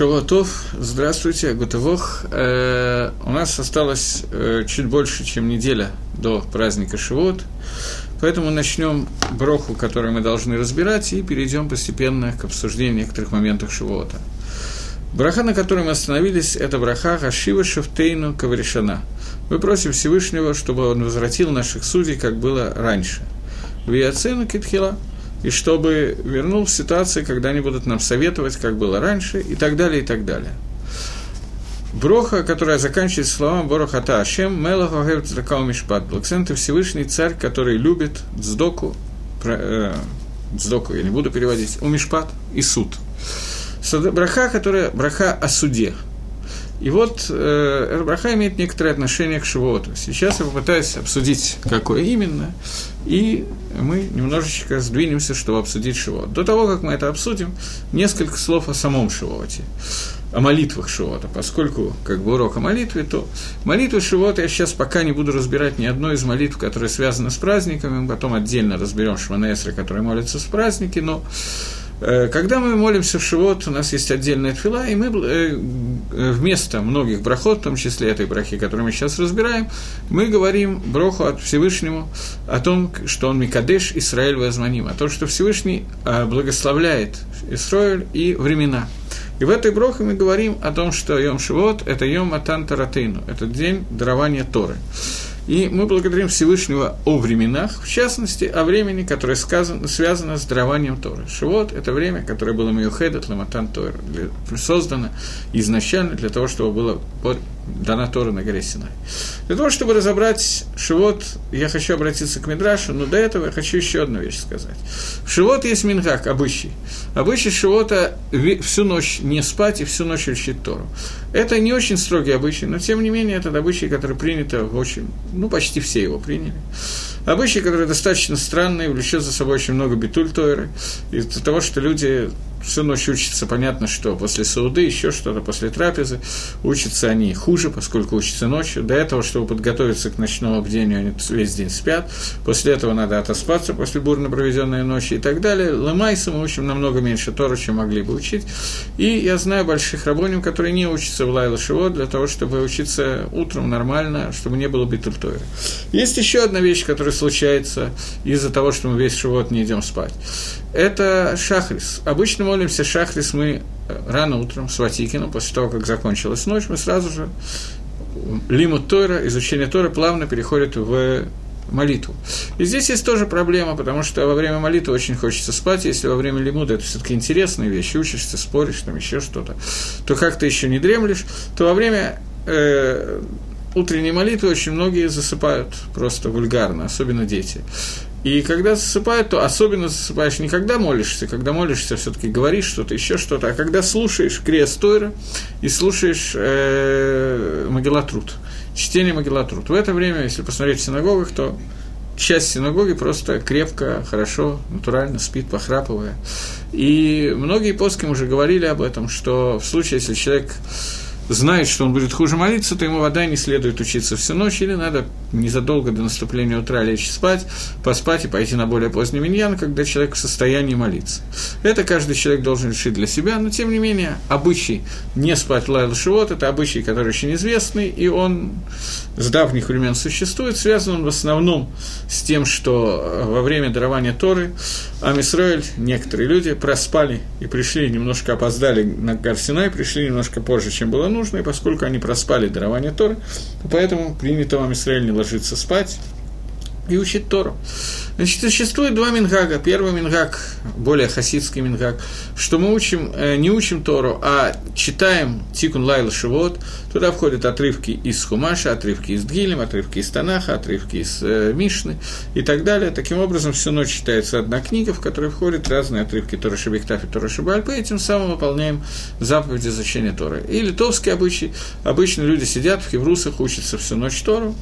Шавуотов, здравствуйте, Гутывох. У нас осталось чуть больше, чем неделя до праздника Шавуот, поэтому начнем броху, который мы должны разбирать, и перейдем постепенно к обсуждению некоторых моментов Шавуота. Браха, на которой мы остановились, это браха Гашива Шевтейну Кавришана. Мы просим Всевышнего, чтобы он возвратил наших судей, как было раньше. Вияцину Китхила. И чтобы вернул в ситуации, когда они будут нам советовать, как было раньше, и так далее, и так далее. Броха, которая заканчивается словами «Борохата Ашем, Мелах Охев Цракау Мишпат». Благословен ты Всевышний Царь, который любит Цдоку, я не буду переводить, Умишпат и суд. Браха, которая браха о суде. И вот браха имеет некоторое отношение к Шавуоту. Сейчас я попытаюсь обсудить, какое именно, и мы немножечко сдвинемся, чтобы обсудить Шавуот. До того, как мы это обсудим, несколько слов о самом Шавуоте, о молитвах Шавуота, поскольку как бы урок о молитве, то молитвы Шавуота я сейчас пока не буду разбирать ни одной из молитв, которые связаны с праздниками, мы потом отдельно разберем Шмонесры, которые молятся с праздники, но... Когда мы молимся в Шавуот, у нас есть отдельная тфила, и мы вместо многих брахот, в том числе этой брахи, которую мы сейчас разбираем, мы говорим броху от Всевышнему о том, что он Микадеш Исраэль возманим, о том, что Всевышний благословляет Исраэль и времена. И в этой брохе мы говорим о том, что Йом Шавуот – это Йом Матан Таратейну, это день дарования Торы. И мы благодарим Всевышнего о временах, в частности, о времени, которое связано с дарованием Торы. Шавуот – это время, которое было Миюхедет Ламатан Тора, создано изначально для того, чтобы была дана Тора на горе Синай. Для того, чтобы разобрать Шавуот, я хочу обратиться к Мидрашу, но до этого я хочу еще одну вещь сказать. В Шавуот есть мингак, обычай. Обычай Шавуота – всю ночь не спать и всю ночь учить Тору. Это не очень строгий обычай, но, тем не менее, это обычай, который принято в очень... почти все его приняли. Обычай, который достаточно странный, влечет за собой очень много битуль Торы. Из-за того, что люди всю ночь учатся, понятно, что после сауды, еще что-то, после трапезы. Учатся они хуже, поскольку учатся ночью. До этого, чтобы подготовиться к ночному обдению, они весь день спят. После этого надо отоспаться после бурно проведенной ночи и так далее. Лемайса мы учим намного меньше Тору, чем могли бы учить. И я знаю больших рабоним, которые не учатся в Лайл Шивот для того, чтобы учиться утром нормально, чтобы не было битуль Торы. Есть еще одна вещь, которая случается из-за того, что мы весь Шавуот не идем спать. Это шахрис. Обычно молимся шахрис мы рано утром с Ватикином, после того, как закончилась ночь, мы сразу же лимут Тора, изучение Торы плавно переходит в молитву. И здесь есть тоже проблема, потому что во время молитвы очень хочется спать, если во время лимуда это все-таки интересные вещи, учишься, споришь, там еще что-то, то как ты еще не дремлешь, то во время... утренние молитвы очень многие засыпают просто вульгарно, особенно дети. И когда засыпают, то особенно засыпаешь не когда молишься, все-таки говоришь что-то, еще что-то, а когда слушаешь Криас Тойра и слушаешь Мегилат Рут, чтение Мегилат Рут. В это время, если посмотреть в синагогах, то часть синагоги просто крепко, хорошо, натурально спит, похрапывая. И многие поским уже говорили об этом, что в случае, если человек... знает, что он будет хуже молиться, то ему вода не следует учиться всю ночь, или надо незадолго до наступления утра лечь спать, поспать и пойти на более поздний миньян, когда человек в состоянии молиться. Это каждый человек должен решить для себя, но, тем не менее, обычай не спать Лайл Шивот – это обычай, который очень известный, и он с давних времен существует. Связан он в основном с тем, что во время дарования Торы Ам Исраэль, некоторые люди проспали и пришли, немножко опоздали на гор Синай, пришли немножко позже, чем было нужно, и поскольку они проспали дарование Торы, поэтому принято вам Исраэль не ложиться спать и учить Тору. Значит, существует два мингага. Первый мингаг, более хасидский мингаг, что мы учим, не учим Тору, а читаем Тикун Лайл Шивот. Туда входят отрывки из Хумаша, отрывки из Дгилем, отрывки из Танаха, отрывки из Мишны и так далее. Таким образом, всю ночь читается одна книга, в которой входят разные отрывки Торы Шебектаф и Торы Шебальпы, и тем самым выполняем заповедь изучения Торы. И литовский обычай. Обычно люди сидят в хеврусах, учатся всю ночь Тору.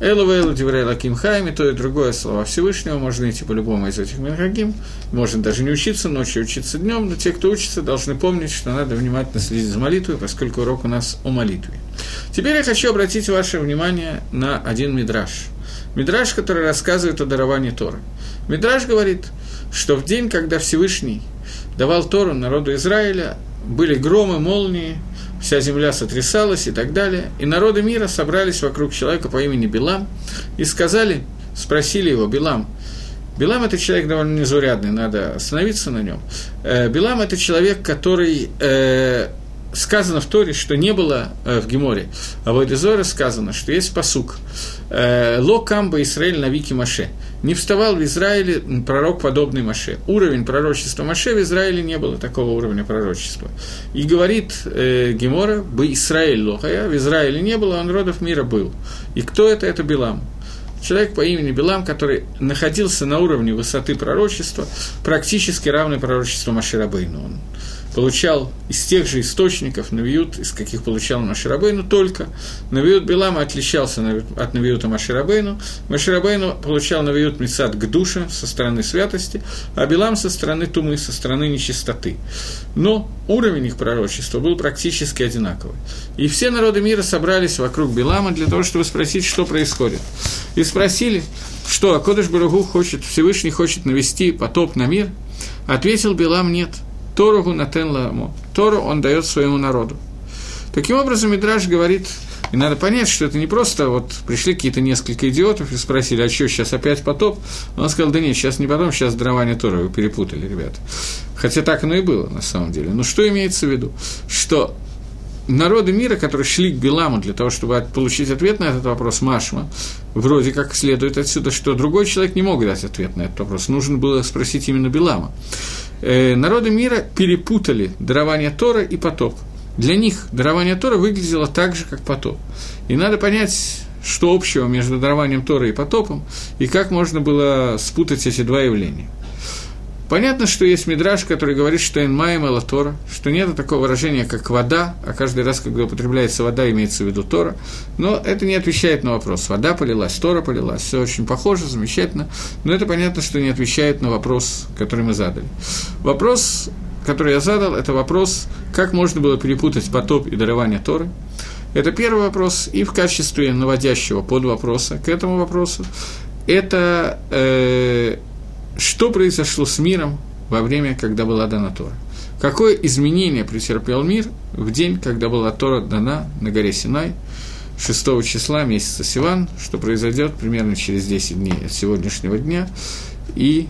Элу-элу диврей лаким хайми, то и другое слова Всевышнего, можно идти по любому из этих минхагим, можно даже не учиться ночью, учиться днем, но те, кто учится, должны помнить, что надо внимательно следить за молитвой, поскольку урок у нас о молитве. Теперь я хочу обратить ваше внимание на один мидраш. Мидраш, который рассказывает о даровании Торы. Мидраш говорит, что в день, когда Всевышний давал Тору народу Израиля, были громы, молнии, вся земля сотрясалась и так далее. И народы мира собрались вокруг человека по имени Билам и сказали, спросили его, Билам. Билам – это человек довольно незаурядный, надо остановиться на нем. Билам – это человек, который… Сказано в Торе, что не было в Геморе, а в Эдезоре сказано, что есть пасук. «Ло камба Исраэль навики Моше». Не вставал в Израиле пророк, подобный Моше. Уровень пророчества Моше в Израиле не было такого уровня пророчества. И говорит Гемора, «Бы Исраэль лохая», в Израиле не было, а он родов мира был. И кто это? Это Билам. Человек по имени Билам, который находился на уровне высоты пророчества, практически равный пророчеству Моше Рабейну. Он получал из тех же источников навиют, из каких получал Моше Рабейну, только навиют Билама отличался от навиюта Моше Рабейну. Моше Рабейну получал навиют мицад к душе со стороны святости, а Билам со стороны тумы, со стороны нечистоты. Но уровень их пророчества был практически одинаковый. И все народы мира собрались вокруг Билама для того, чтобы спросить, что происходит. И спросили, что Акодыш Барух Ху хочет, Всевышний хочет навести потоп на мир. Ответил Билам: нет. Тору натен ламо. Тору он дает своему народу. Таким образом, Мидраш говорит, и надо понять, что это не просто вот пришли какие-то несколько идиотов и спросили, а что, сейчас опять потоп? Он сказал, да нет, сейчас не потом, сейчас дарование Торы, вы перепутали, ребята. Хотя так оно и было, на самом деле. Но что имеется в виду? Что народы мира, которые шли к Биламу для того, чтобы получить ответ на этот вопрос, Машма, вроде как следует отсюда, что другой человек не мог дать ответ на этот вопрос, нужно было спросить именно Билама. Народы мира перепутали дарование Торы и потоп. Для них дарование Торы выглядело так же, как потоп. И надо понять, что общего между дарованием Торы и потопом, и как можно было спутать эти два явления. Понятно, что есть мидраш, который говорит, что «эн маем эла Тора», что нет такого выражения, как «вода», а каждый раз, когда употребляется «вода», имеется в виду «Тора», но это не отвечает на вопрос. Вода полилась, Тора полилась, все очень похоже, замечательно, но это понятно, что не отвечает на вопрос, который мы задали. Вопрос, который я задал, это вопрос, как можно было перепутать потоп и дарование Торы. Это первый вопрос, и в качестве наводящего подвопроса к этому вопросу, это… Что произошло с миром во время, когда была дана Тора? Какое изменение претерпел мир в день, когда была Тора дана на горе Синай, 6 числа месяца Сиван, что произойдет примерно через 10 дней от сегодняшнего дня, и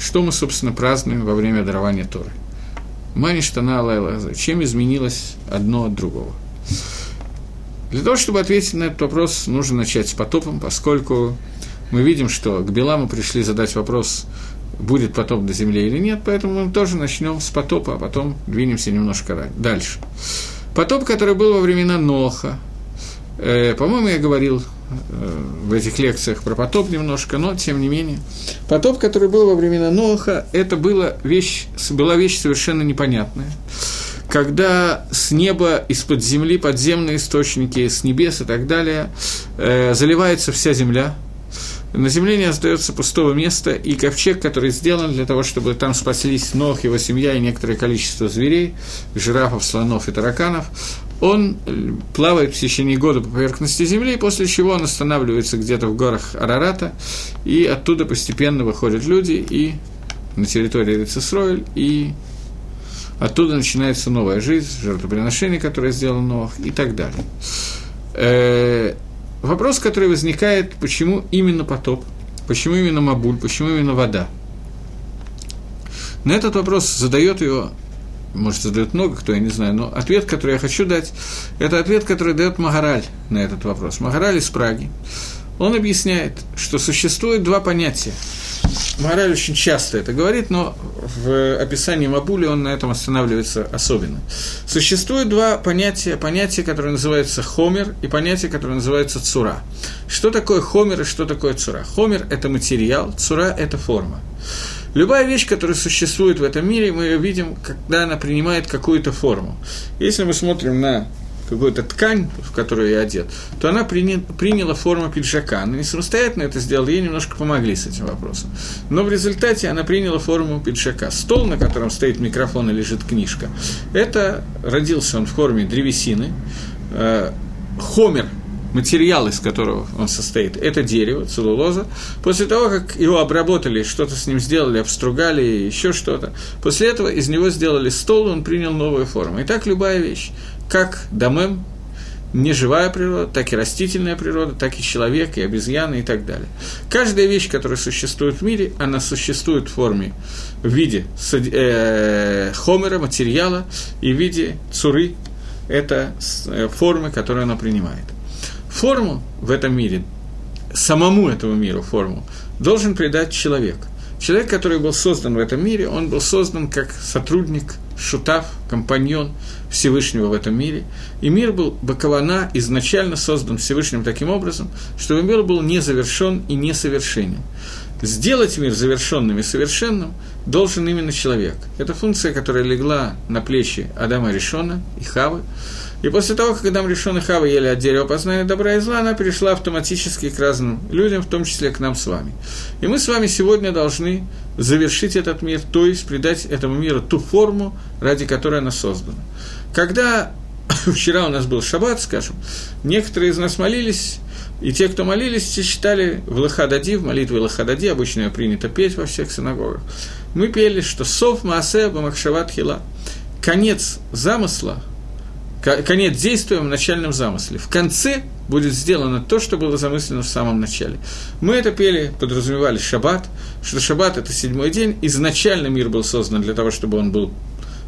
что мы, собственно, празднуем во время дарования Торы? Маништана Алайлаза. Чем изменилось одно от другого? Для того, чтобы ответить на этот вопрос, нужно начать с потопом, поскольку… Мы видим, что к Биламу пришли задать вопрос, будет потоп на земле или нет, поэтому мы тоже начнем с потопа, а потом двинемся немножко дальше. Потоп, который был во времена Ноха, по-моему, я говорил в этих лекциях про потоп немножко, но тем не менее. Потоп, который был во времена Ноха, это была вещь совершенно непонятная. Когда с неба, из-под земли, подземные источники, с небес и так далее, заливается вся земля, на земле не остается пустого места, и ковчег, который сделан для того, чтобы там спаслись Нох, его семья и некоторое количество зверей, жирафов, слонов и тараканов, он плавает в течение года по поверхности земли, после чего он останавливается где-то в горах Арарата, и оттуда постепенно выходят люди и на территории Эрец-Исроэль, и оттуда начинается новая жизнь, жертвоприношение, которое сделано Нох, и так далее. Вопрос, который возникает, почему именно потоп, почему именно Мабуль, почему именно вода? На этот вопрос задает его, может, задает много кто, я не знаю, но ответ, который я хочу дать, это ответ, который дает Магараль на этот вопрос. Магараль из Праги. Он объясняет, что существует два понятия. Магараль очень часто это говорит, но в описании Мабуля он на этом останавливается особенно. Существует два понятия. Понятие, которое называется хомер, и понятие, которое называется цура. Что такое хомер и что такое цура? Хомер – это материал, цура – это форма. Любая вещь, которая существует в этом мире, мы ее видим, когда она принимает какую-то форму. Если мы смотрим на какую-то ткань, в которую я одет, то она приняла форму пиджака. Она не самостоятельно это сделала, ей немножко помогли с этим вопросом. Но в результате она приняла форму пиджака. Стол, на котором стоит микрофон и лежит книжка, это родился он в форме древесины. Хомер материал, из которого он состоит, это дерево, целлулоза. После того, как его обработали, что-то с ним сделали, обстругали, еще что-то, после этого из него сделали стол, он принял новую форму. И так любая вещь, как домем, неживая природа, так и растительная природа, так и человек, и обезьяны, и так далее. Каждая вещь, которая существует в мире, она существует в форме, в виде хомера, материала, и в виде цуры, это формы, которую она принимает. Форму в этом мире, самому этому миру форму, должен придать человек. Человек, который был создан в этом мире, он был создан как сотрудник, шутав, компаньон Всевышнего в этом мире. И мир был, Бакавана, изначально создан Всевышним таким образом, чтобы мир был незавершен и несовершенен. Сделать мир завершенным и совершенным должен именно человек. Это функция, которая легла на плечи Адама Ришона и Хавы. И после того, как Адам Ришон и Хава ели от дерева познания добра и зла, она перешла автоматически к разным людям, в том числе к нам с вами. И мы с вами сегодня должны завершить этот мир, то есть придать этому миру ту форму, ради которой она создана. Когда вчера у нас был шаббат, скажем, некоторые из нас молились, и те, кто молились, те читали в Лахадади, в молитве Лахадади, обычно ее принято петь во всех синагогах. Мы пели, что «Сов Маасея Бамахшават Хила» – конец замысла, конец действия в начальном замысле. В конце будет сделано то, что было замыслено в самом начале. Мы это пели, подразумевали шаббат, что шаббат – это седьмой день. Изначально мир был создан для того, чтобы он был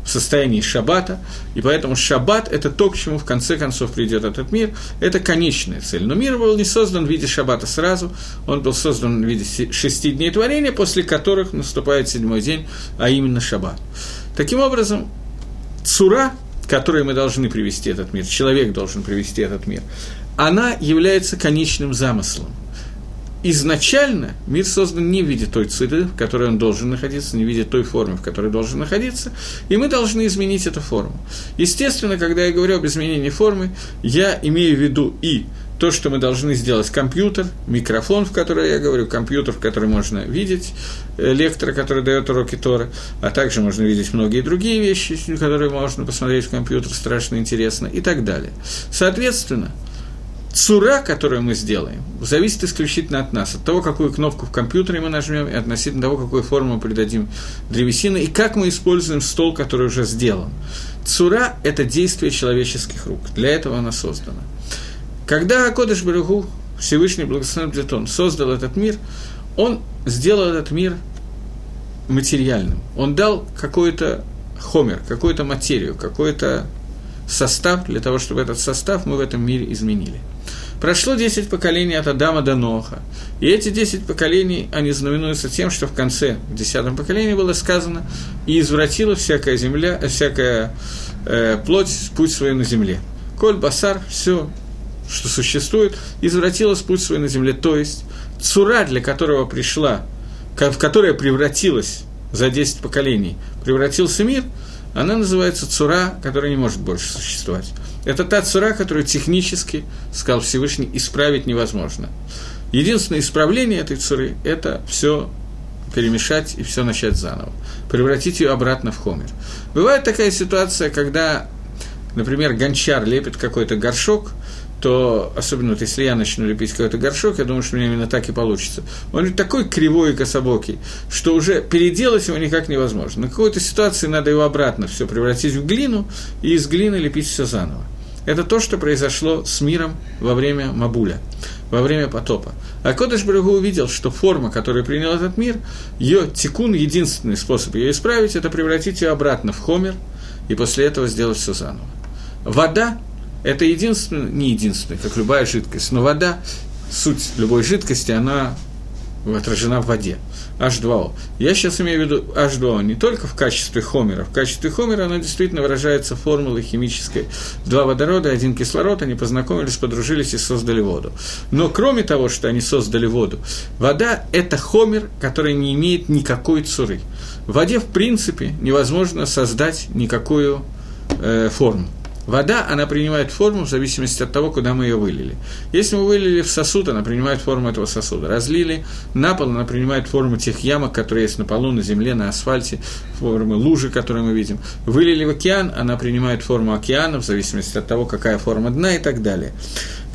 в состоянии шаббата, и поэтому шаббат – это то, к чему в конце концов придет этот мир, это конечная цель. Но мир был не создан в виде шаббата сразу, он был создан в виде 6 дней творения, после которых наступает 7-й день, а именно шаббат. Таким образом, цура, которой мы должны привести этот мир, человек должен привести этот мир, она является конечным замыслом. Изначально мир создан не в виде той цели, в которой он должен находиться, не в виде той формы, в которой должен находиться, и мы должны изменить эту форму. Естественно, когда я говорю об изменении формы, я имею в виду и то, что мы должны сделать компьютер, микрофон, в который я говорю, компьютер, в который можно видеть лектора, который дает уроки Торы, а также можно видеть многие другие вещи, которые можно посмотреть в компьютер, страшно интересно и так далее. Соответственно, цура, которую мы сделаем, зависит исключительно от нас, от того, какую кнопку в компьютере мы нажмем, и относительно того, какую форму мы придадим древесине, и как мы используем стол, который уже сделан. Цура – это действие человеческих рук, для этого она создана. Когда Акодыш Барух Ху, Всевышний Благословенный Платон, создал этот мир, он сделал этот мир материальным, он дал какой-то хомер, какую-то материю, какой-то состав, для того, чтобы этот состав мы в этом мире изменили. Прошло 10 поколений от Адама до Ноха, и эти 10 поколений, они знаменуются тем, что в конце, в 10-м поколении было сказано, и извратила всякая земля, всякая плоть путь свой на земле. Коль, басар, все, что существует, извратилось путь свой на земле, то есть цура, для которого пришла, в которое превратилась за 10 поколений, превратился мир, она называется цура, которая не может больше существовать. Это та цура, которую технически, сказал Всевышний, исправить невозможно. Единственное исправление этой цуры – это все перемешать и все начать заново, превратить ее обратно в хомер. Бывает такая ситуация, когда, например, гончар лепит какой-то горшок, то, особенно вот если я начну лепить какой-то горшок, я думаю, что у меня именно так и получится. Он такой кривой и кособокий, что уже переделать его никак невозможно. На какой-то ситуации надо его обратно все превратить в глину и из глины лепить все заново. Это то, что произошло с миром во время Мабуля, во время потопа. А Кодеш Барух Ху увидел, что форма, которую принял этот мир, ее тикун, единственный способ ее исправить, это превратить ее обратно в хомер и после этого сделать все заново. Вода это единственное, не единственное, как любая жидкость, но вода, суть любой жидкости, она отражена в воде, H2O. Я сейчас имею в виду H2O не только в качестве хомера. В качестве хомера она действительно выражается формулой химической. 2 водорода, 1 кислород, они познакомились, подружились и создали воду. Но кроме того, что они создали воду, вода – это хомер, который не имеет никакой цуры. В воде, в принципе, невозможно создать никакую форму. Вода, она принимает форму в зависимости от того, куда мы ее вылили. Если мы вылили в сосуд, она принимает форму этого сосуда. Разлили на пол, она принимает форму тех ямок, которые есть на полу, на земле, на асфальте, формы лужи, которые мы видим. Вылили в океан, она принимает форму океана в зависимости от того, какая форма дна и так далее.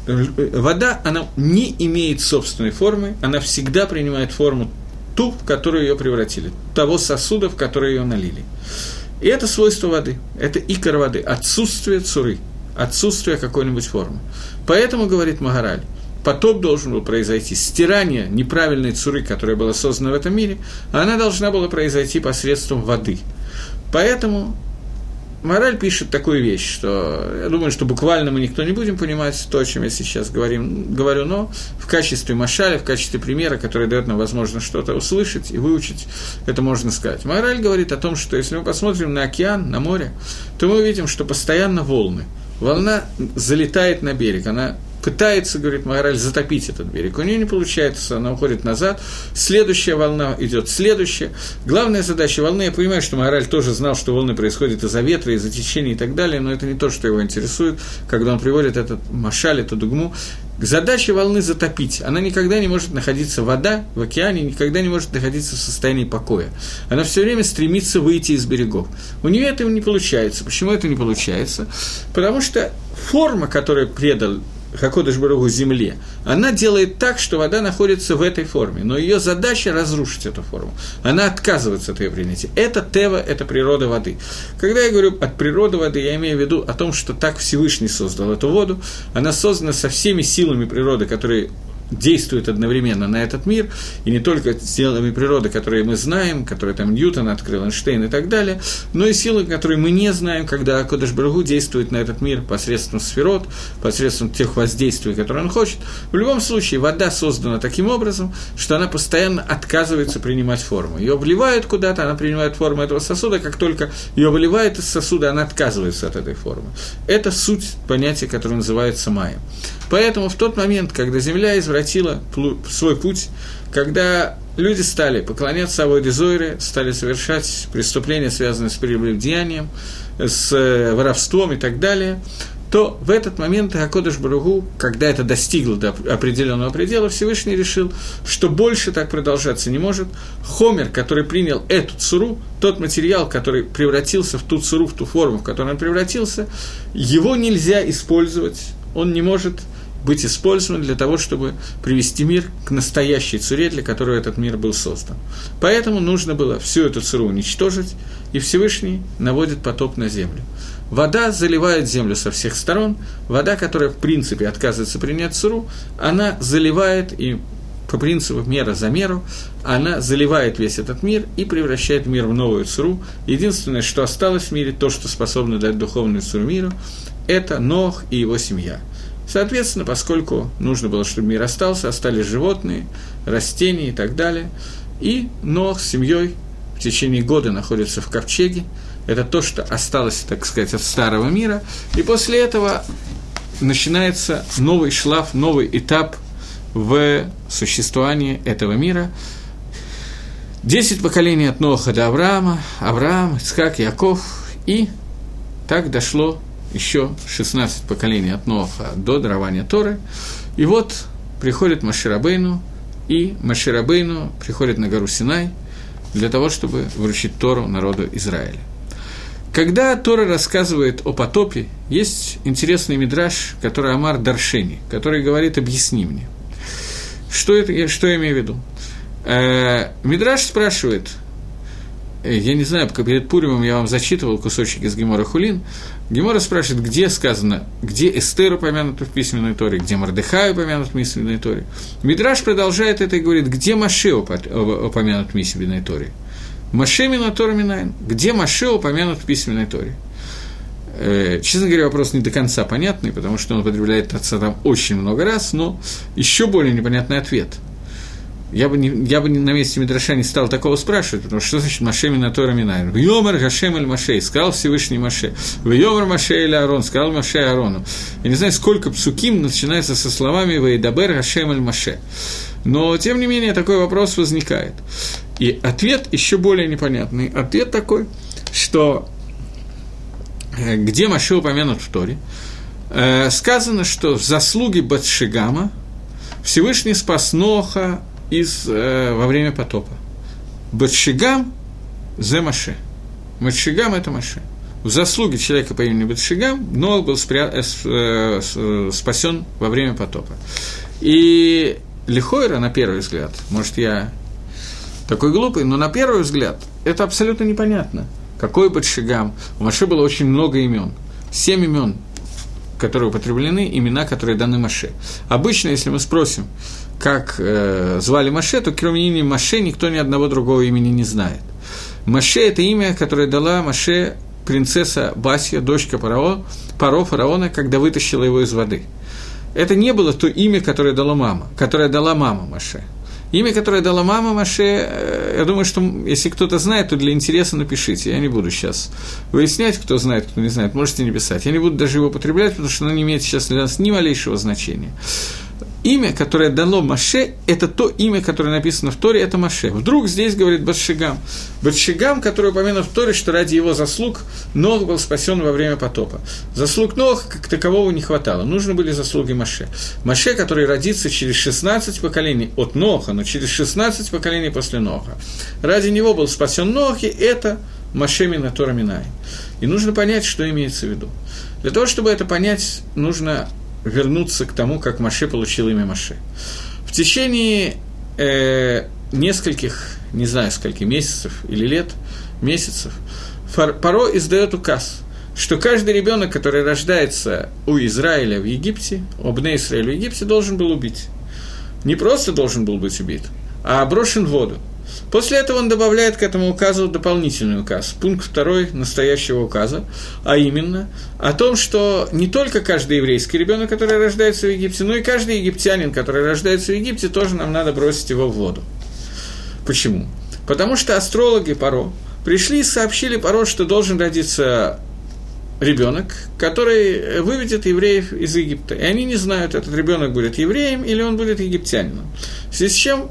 Вода, она не имеет собственной формы, она всегда принимает форму ту, в которую ее превратили, того сосуда, в который ее налили. И это свойство воды, это икор воды, отсутствие цуры, отсутствие какой-нибудь формы. Поэтому, говорит Магараль, потоп должен был произойти, стирание неправильной цуры, которая была создана в этом мире, она должна была произойти посредством воды. Поэтому Магараль пишет такую вещь, что, я думаю, что буквально мы никто не будем понимать то, о чем я сейчас говорю, но в качестве машаля, в качестве примера, который дает нам возможность что-то услышать и выучить, это можно сказать. Магараль говорит о том, что если мы посмотрим на океан, на море, то мы увидим, что постоянно волны. Волна залетает на берег, она пытается, говорит Магараль, затопить этот берег. У нее не получается, она уходит назад, следующая волна идет, следующая. Главная задача волны, я понимаю, что Магараль тоже знал, что волны происходят из-за ветра, из-за течения и так далее, но это не то, что его интересует, когда он приводит этот машаль, эту дугму. Задача волны затопить. Она никогда не может находиться, вода в океане никогда не может находиться в состоянии покоя. Она все время стремится выйти из берегов. У нее это не получается. Почему это не получается? Потому что форма, которая предал Хакодыш Баругу земле, она делает так, что вода находится в этой форме, но ее задача разрушить эту форму. Она отказывается от ее принятия. Это тева, это природа воды. Когда я говорю от природы воды, я имею в виду о том, что так Всевышний создал эту воду. Она создана со всеми силами природы, которые действует одновременно на этот мир, и не только силами природы, которые мы знаем, которые там Ньютон открыл, Эйнштейн и так далее, но и силы, которые мы не знаем, когда Акодыш Баругу действует на этот мир посредством сферот, посредством тех воздействий, которые он хочет. В любом случае, вода создана таким образом, что она постоянно отказывается принимать форму. Ее вливают куда-то, она принимает форму этого сосуда, как только ее выливают из сосуда, она отказывается от этой формы. Это суть понятия, которое называется майя. Поэтому в тот момент, когда Земля извратила свой путь, когда люди стали поклоняться Аводе Зоре, стали совершать преступления, связанные с прелюбодеянием, с воровством и так далее, то в этот момент Акодыш Баругу, когда это достигло до определенного предела, Всевышний решил, что больше так продолжаться не может. Хомер, который принял эту цуру, тот материал, который превратился в ту цуру, в ту форму, в которую он превратился, его нельзя использовать, он не может быть использован для того, чтобы привести мир к настоящей цуре, для которой этот мир был создан. Поэтому нужно было всю эту цуру уничтожить, и Всевышний наводит потоп на землю. Вода заливает землю со всех сторон, вода, которая в принципе отказывается принять цуру, она заливает, и по принципу мера за меру, она заливает весь этот мир и превращает мир в новую цуру. Единственное, что осталось в мире, то, что способно дать духовную цуру миру, это Нох и его семья. Соответственно, поскольку нужно было, чтобы мир остался, остались животные, растения и так далее, и Нох с семьей в течение года находится в ковчеге, это то, что осталось, так сказать, от старого мира, и после этого начинается новый шлаф, новый этап в существовании этого мира. 10 поколений от Ноха до Авраама, Авраам, Ицхак, Яков, и так дошло еще 16 поколений от Ноха до дарования Торы. И вот приходит Моше Рабейну, и Моше Рабейну приходит на гору Синай для того, чтобы вручить Тору народу Израиля. Когда Тора рассказывает о потопе, есть интересный мидраш, который Амар Даршени, который говорит «объясни мне». Что я имею в виду? Мидраш спрашивает, я не знаю, перед Пуримом я вам зачитывал кусочек из Гемора Хулин. Гемора спрашивает, где сказано, где Эстер упомянута в письменной Торе, где Мордехай упомянут в письменной Торе. Мидраш продолжает это и говорит, где Моше упомянут в письменной Торе. Моше мина Тора минайн, где Моше упомянут в письменной Торе. Честно говоря, вопрос не до конца понятный, потому что он употребляет отца там очень много раз, но еще более непонятный ответ. Я бы на месте Мидраша не стал такого спрашивать, потому что значит Моше мина Тора минайн? Вьёмар Гашем эль Моше, сказал Всевышний Моше. Вьёмар Моше эль Аарон, сказал Моше Аарону. Я не знаю, сколько псуким начинается со словами «Вейдабер Гашем эль Моше». Но, тем не менее, такой вопрос возникает. И ответ еще более непонятный. Ответ такой, что где Моше упомянут в Торе, сказано, что в заслуге Батшегама Всевышний спас Ноха во время потопа. Батшегам – зе Моше. Батшегам – это Моше. в заслуге человека по имени Батшева Ноах был спасен во время потопа. И лихойра, на первый взгляд, может, я такой глупый, но на первый взгляд это абсолютно непонятно. Какой Батшева? У Моше было очень много имен. 7 имен, которые употреблены, имена, которые даны Моше. Обычно, если мы спросим, как звали Моше, то кроме имени Моше никто ни одного другого имени не знает. Моше – это имя, которое дала Моше принцесса Басья, дочка фараона, когда вытащила его из воды. Это не было то имя, которое дала мама, Моше. Имя, которое дала мама Моше, я думаю, что если кто-то знает, то для интереса напишите. Я не буду сейчас выяснять, кто знает, кто не знает, можете не писать. Я не буду даже его употреблять, потому что оно не имеет сейчас для нас ни малейшего значения. Имя, которое дано Моше, это то имя, которое написано в Торе, это Моше. Вдруг здесь говорит Батшева. Батшева, который упомянут в Торе, что ради его заслуг Ноах был спасен во время потопа. Заслуг Ноаха как такового не хватало, нужны были заслуги Моше. Моше, который родится через 16 поколений от Ноаха, но через 16 поколений после Ноаха. Ради него был спасен Ноах, и это Моше мин Тора минай. И нужно понять, что имеется в виду. Для того, чтобы это понять, нужно вернуться к тому, как Моше получил имя Моше. В течение нескольких, не знаю, скольких месяцев или лет, Паро издает указ, что каждый ребенок, который рождается у Израиля в Египте, у Бне Исраиля в Египте, должен был убить. Не просто должен был быть убит, а брошен в воду. После этого он добавляет к этому указу дополнительный указ, пункт 2 настоящего указа, а именно о том, что не только каждый еврейский ребенок, который рождается в Египте, но и каждый египтянин, который рождается в Египте, тоже нам надо бросить его в воду. Почему? Потому что астрологи Паро пришли и сообщили Паро, что должен родиться ребенок, который выведет евреев из Египта. И они не знают, этот ребенок будет евреем или он будет египтянином. В связи с чем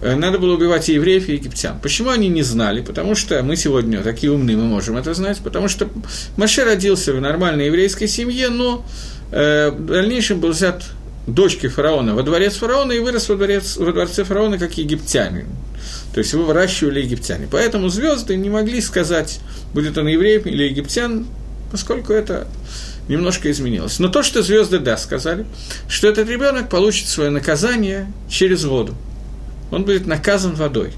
надо было убивать и евреев, и египтян. Почему они не знали? Потому что мы сегодня такие умные, мы можем это знать. Потому что Моше родился в нормальной еврейской семье, но в дальнейшем был взят дочкой фараона во дворец фараона и вырос во дворце фараона как египтянин. То есть его выращивали египтяне. Поэтому звезды не могли сказать, будет он евреем или египтян, поскольку это немножко изменилось. Но то, что звезды да, сказали, что этот ребенок получит свое наказание через воду. Он будет наказан водой.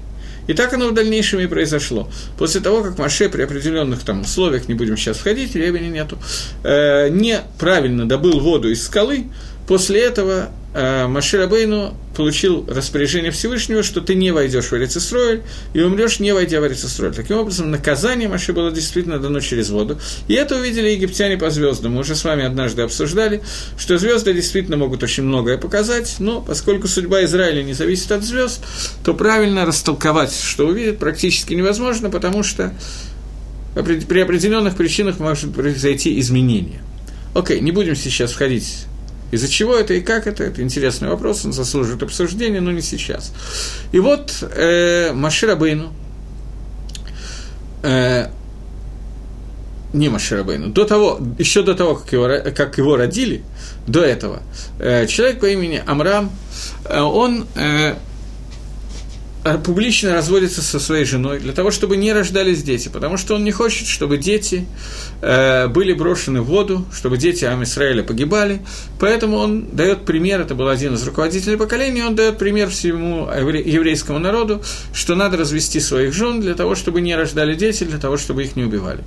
И так оно в дальнейшем и произошло. После того, как Моше при определенных там условиях, не будем сейчас входить, времени нету, неправильно добыл воду из скалы, после этого Моше Рабейну получил распоряжение Всевышнего, что ты не войдешь в Эрец-Исроэль и умрешь, не войдя в Эрец-Исроэль. Таким образом, наказание Моше было действительно дано через воду. И это увидели египтяне по звездам. Мы уже с вами однажды обсуждали, что звезды действительно могут очень многое показать, но поскольку судьба Израиля не зависит от звезд, то правильно растолковать, что увидят, практически невозможно, потому что при определенных причинах может произойти изменение. Окей, не будем сейчас входить. Из-за чего это и как это? Это интересный вопрос, он заслуживает обсуждения, но не сейчас. И вот еще до того, как его родили, до этого, человек по имени Амрам, он публично разводится со своей женой для того, чтобы не рождались дети, потому что он не хочет, чтобы дети были брошены в воду, чтобы дети Ам Исраэля погибали, поэтому он дает пример, это был один из руководителей поколения, он дает пример всему еврейскому народу, что надо развести своих жен для того, чтобы не рождали дети, для того, чтобы их не убивали.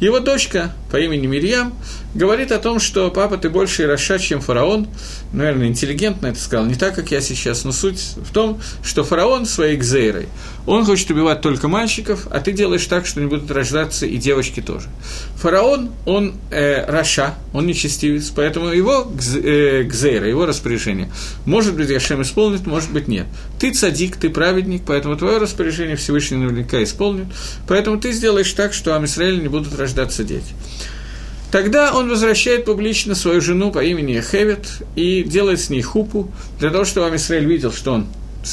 Его дочка по имени Мирьям говорит о том, что папа, ты больше Ираша, чем фараон, наверное, интеллигентно это сказал, не так, как я сейчас, но суть в том, что фараон своей Экзейрой. Он хочет убивать только мальчиков, а ты делаешь так, что не будут рождаться и девочки тоже. Фараон, он Раша, он нечестивец, поэтому его Гзейра, его распоряжение, может быть, Ашем исполнит, может быть, нет. Ты цадик, ты праведник, поэтому твое распоряжение Всевышний наверняка исполнит, поэтому ты сделаешь так, что Ам Исраэль не будут рождаться дети. Тогда он возвращает публично свою жену по имени Йохевед и делает с ней хупу, для того, чтобы Ам Исраэль видел, что он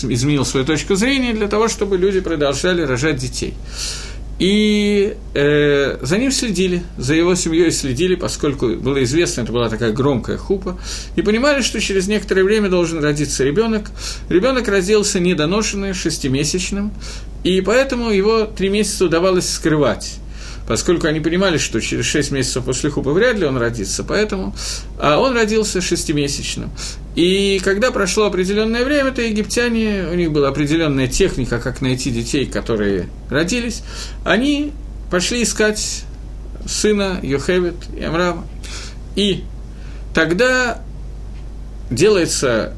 изменил свою точку зрения для того, чтобы люди продолжали рожать детей. И за ним следили, за его семьей следили, поскольку было известно, это была такая громкая хупа, и понимали, что через некоторое время должен родиться ребенок. Ребенок родился недоношенный, 6-месячным, и поэтому его 3 месяца удавалось скрывать. поскольку они понимали, что через 6 месяцев после хупы вряд ли он родится, поэтому он родился шестимесячным. И когда прошло определенное время, то египтяне, у них была определенная техника, как найти детей, которые родились, они пошли искать сына Йохевед и Амрама. И тогда делается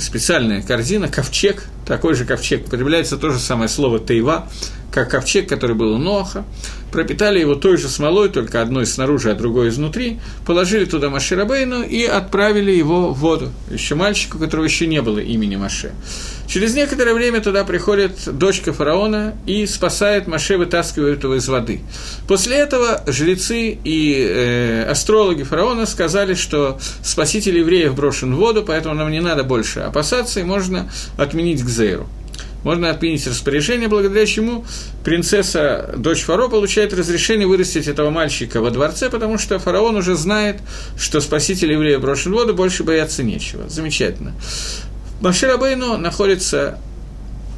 специальная корзина, ковчег, такой же ковчег, употребляется то же самое слово «тейва», как ковчег, который был у Ноаха, пропитали его той же смолой, только одной снаружи, а другой изнутри, положили туда Моше Рабейну и отправили его в воду, еще мальчику, у которого еще не было имени Моше. Через некоторое время туда приходит дочка фараона и спасает Моше, вытаскивает его из воды. После этого жрецы и астрологи фараона сказали, что спаситель евреев брошен в воду, поэтому нам не надо больше опасаться, и можно отменить гзейру. Можно отменить распоряжение, благодаря чему принцесса, дочь фараона, получает разрешение вырастить этого мальчика во дворце, потому что фараон уже знает, что спаситель еврея брошен в воду, больше бояться нечего. Замечательно. Моше Рабейну находится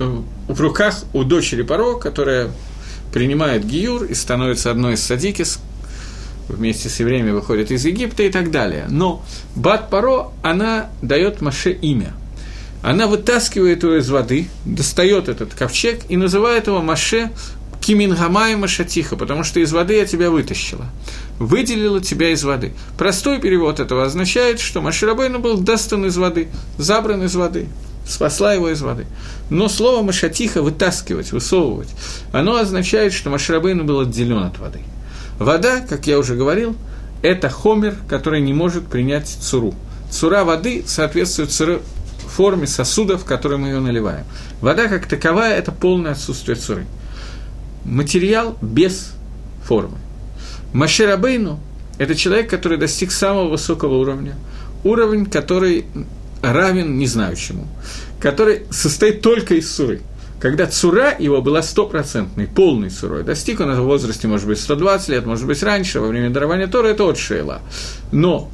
в руках у дочери Паро, которая принимает гиюр и становится одной из садикис, вместе с евреями выходит из Египта и так далее. Но бат Паро, она дает Моше имя. Она вытаскивает его из воды, достает этот ковчег и называет его Моше Кимингамай Машатиха, потому что из воды я тебя вытащила, выделила тебя из воды. Простой перевод этого означает, что Моше Рабейну был достан из воды, забран из воды, спасла его из воды. Но слово Машатиха – вытаскивать, высовывать, оно означает, что Моше Рабейну был отделен от воды. Вода, как я уже говорил, это хомер, который не может принять цуру. Цура воды соответствует цуру форме сосуда, в который мы ее наливаем. Вода, как таковая, это полное отсутствие цуры. Материал без формы. Моше Рабейну – это человек, который достиг самого высокого уровня, уровень, который равен не знаю чему, который состоит только из цуры. Когда цура его была стопроцентной, полной цурой, достиг он в возрасте, может быть, 120 лет, может быть, раньше, во время дарования Торы, это от Шейла. Но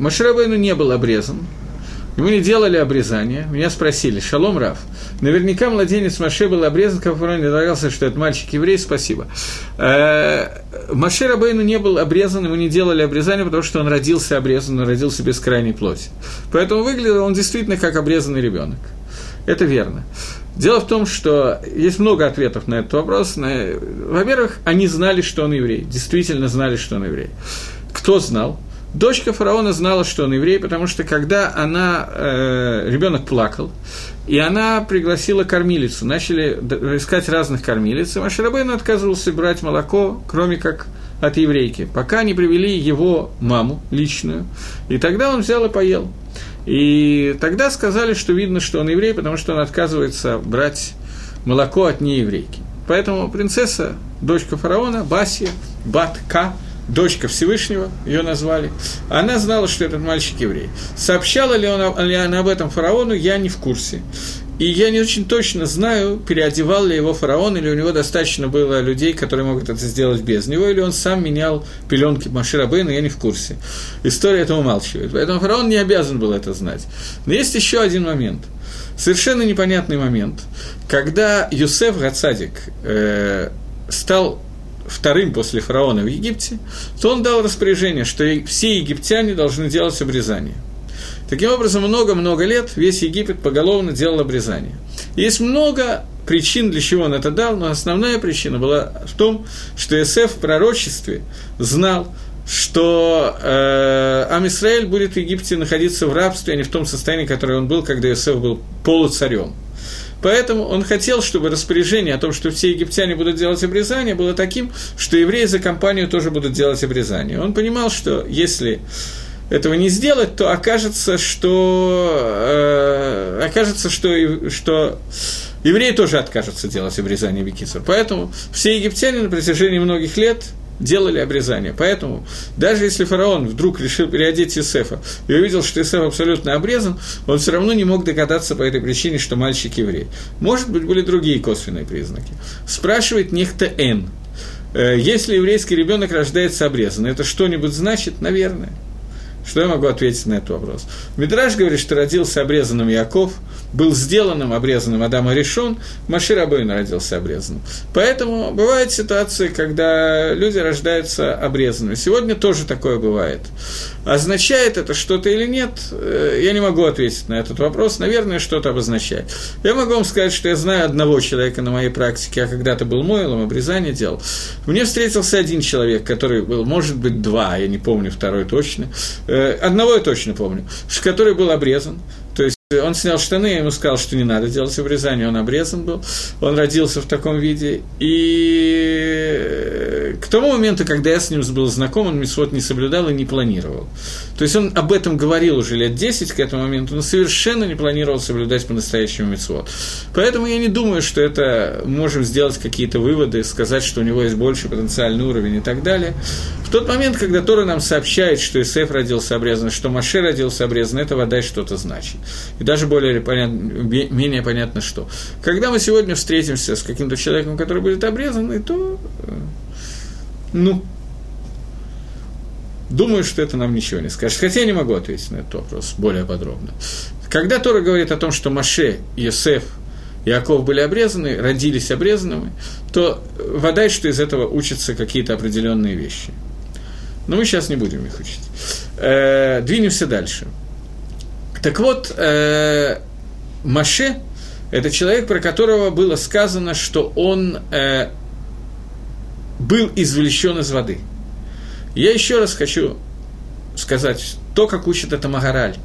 Моше Рабейну не был обрезан, ему не делали обрезания. Меня спросили: «Шалом, Рав, наверняка младенец Моше был обрезан, как он не догадался, что это мальчик-еврей, спасибо». Моше Рабейну не был обрезан, ему не делали обрезания, потому что он родился обрезан, он родился без крайней плоти. Поэтому выглядел он действительно как обрезанный ребенок. Это верно. Дело в том, что есть много ответов на этот вопрос. Во-первых, они знали, что он еврей, действительно знали, что он еврей. Кто знал? Дочка фараона знала, что он еврей, потому что когда она, ребенок плакал, и она пригласила кормилицу, начали искать разных кормилиц, и Моше Рабейну отказывался брать молоко, кроме как от еврейки, пока не привели его маму личную, и тогда он взял и поел. И тогда сказали, что видно, что он еврей, потому что он отказывается брать молоко от нееврейки. Поэтому принцесса, дочка фараона, Басия, Батка, дочка Всевышнего, ее назвали, она знала, что этот мальчик еврей. Сообщала ли она об этом фараону, я не в курсе. И я не очень точно знаю, переодевал ли его фараон, или у него достаточно было людей, которые могут это сделать без него, или он сам менял пеленки Моше Рабейну, я не в курсе. История это умалчивает. Поэтому фараон не обязан был это знать. Но есть еще один момент, совершенно непонятный момент. Когда Йосеф Гацадик стал вторым после фараона в Египте, то он дал распоряжение, что все египтяне должны делать обрезание. Таким образом, много-много лет весь Египет поголовно делал обрезание. Есть много причин, для чего он это дал, но основная причина была в том, что Йосеф в пророчестве знал, что Ам-Исраэль будет в Египте находиться в рабстве, а не в том состоянии, в котором он был, когда Йосеф был полуцарем. Поэтому он хотел, чтобы распоряжение о том, что все египтяне будут делать обрезание, было таким, что евреи за компанию тоже будут делать обрезание. Он понимал, что если этого не сделать, то окажется, что евреи тоже откажутся делать обрезание бикицу. Поэтому все египтяне на протяжении многих лет делали обрезание. Поэтому даже если фараон вдруг решил переодеть Йосефа и увидел, что Йосеф абсолютно обрезан, он все равно не мог догадаться по этой причине, что мальчик еврей. Может быть, были другие косвенные признаки. Спрашивает некто Н. Если еврейский ребенок рождается обрезанным, это что-нибудь значит? Наверное. Что я могу ответить на этот вопрос? Мидраш говорит, что родился обрезанным Яков, был сделанным обрезанным Адам и Ришон, Моше Рабейну родился обрезанным. Поэтому бывают ситуации, когда люди рождаются обрезанными. Сегодня тоже такое бывает. Означает это что-то или нет, я не могу ответить на этот вопрос. Наверное, что-то обозначает. Я могу вам сказать, что я знаю одного человека на моей практике. Я когда-то был мойлом, обрезание делал. Мне встретился один человек, который был, может быть, два, я не помню, второй точно. Одного я точно помню, который был обрезан. То есть он снял штаны, я ему сказал, что не надо делать обрезание, он обрезан был, он родился в таком виде. И к тому моменту, когда я с ним был знаком, он мицвот не соблюдал и не планировал. То есть он об этом говорил уже лет 10 к этому моменту, но совершенно не планировал соблюдать по-настоящему мицвот. Поэтому я не думаю, что это можем сделать какие-то выводы, сказать, что у него есть больше потенциальный уровень и так далее. В тот момент, когда Тора нам сообщает, что Исеф родился обрезан, что Моше родился обрезан, это вода и что-то значит. И даже более понятно, менее понятно, что. Когда мы сегодня встретимся с каким-то человеком, который будет обрезан, то, думаю, что это нам ничего не скажет. Хотя я не могу ответить на этот вопрос более подробно. Когда Тора говорит о том, что Моше, Йосеф, Яков были обрезаны, родились обрезанными, то вода, что из этого учатся какие-то определенные вещи. Но мы сейчас не будем их учить. Двинемся дальше. Так вот, Моше – это человек, про которого было сказано, что он был извлечен из воды. Я еще раз хочу сказать то, как учит это Магараль.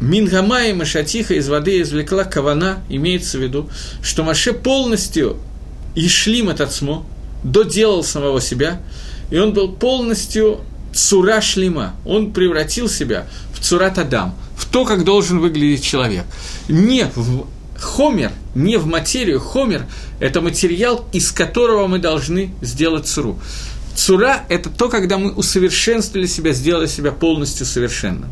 Мингама и Машатиха из воды извлекла кавана, имеется в виду, что Моше полностью ишлим этот смо, доделал самого себя, и он был полностью цура шлима, он превратил себя в цурат Адам, в то, как должен выглядеть человек. Не в хомер, не в материю. Хомер – это материал, из которого мы должны сделать цуру. Цура – это то, когда мы усовершенствовали себя, сделали себя полностью совершенным.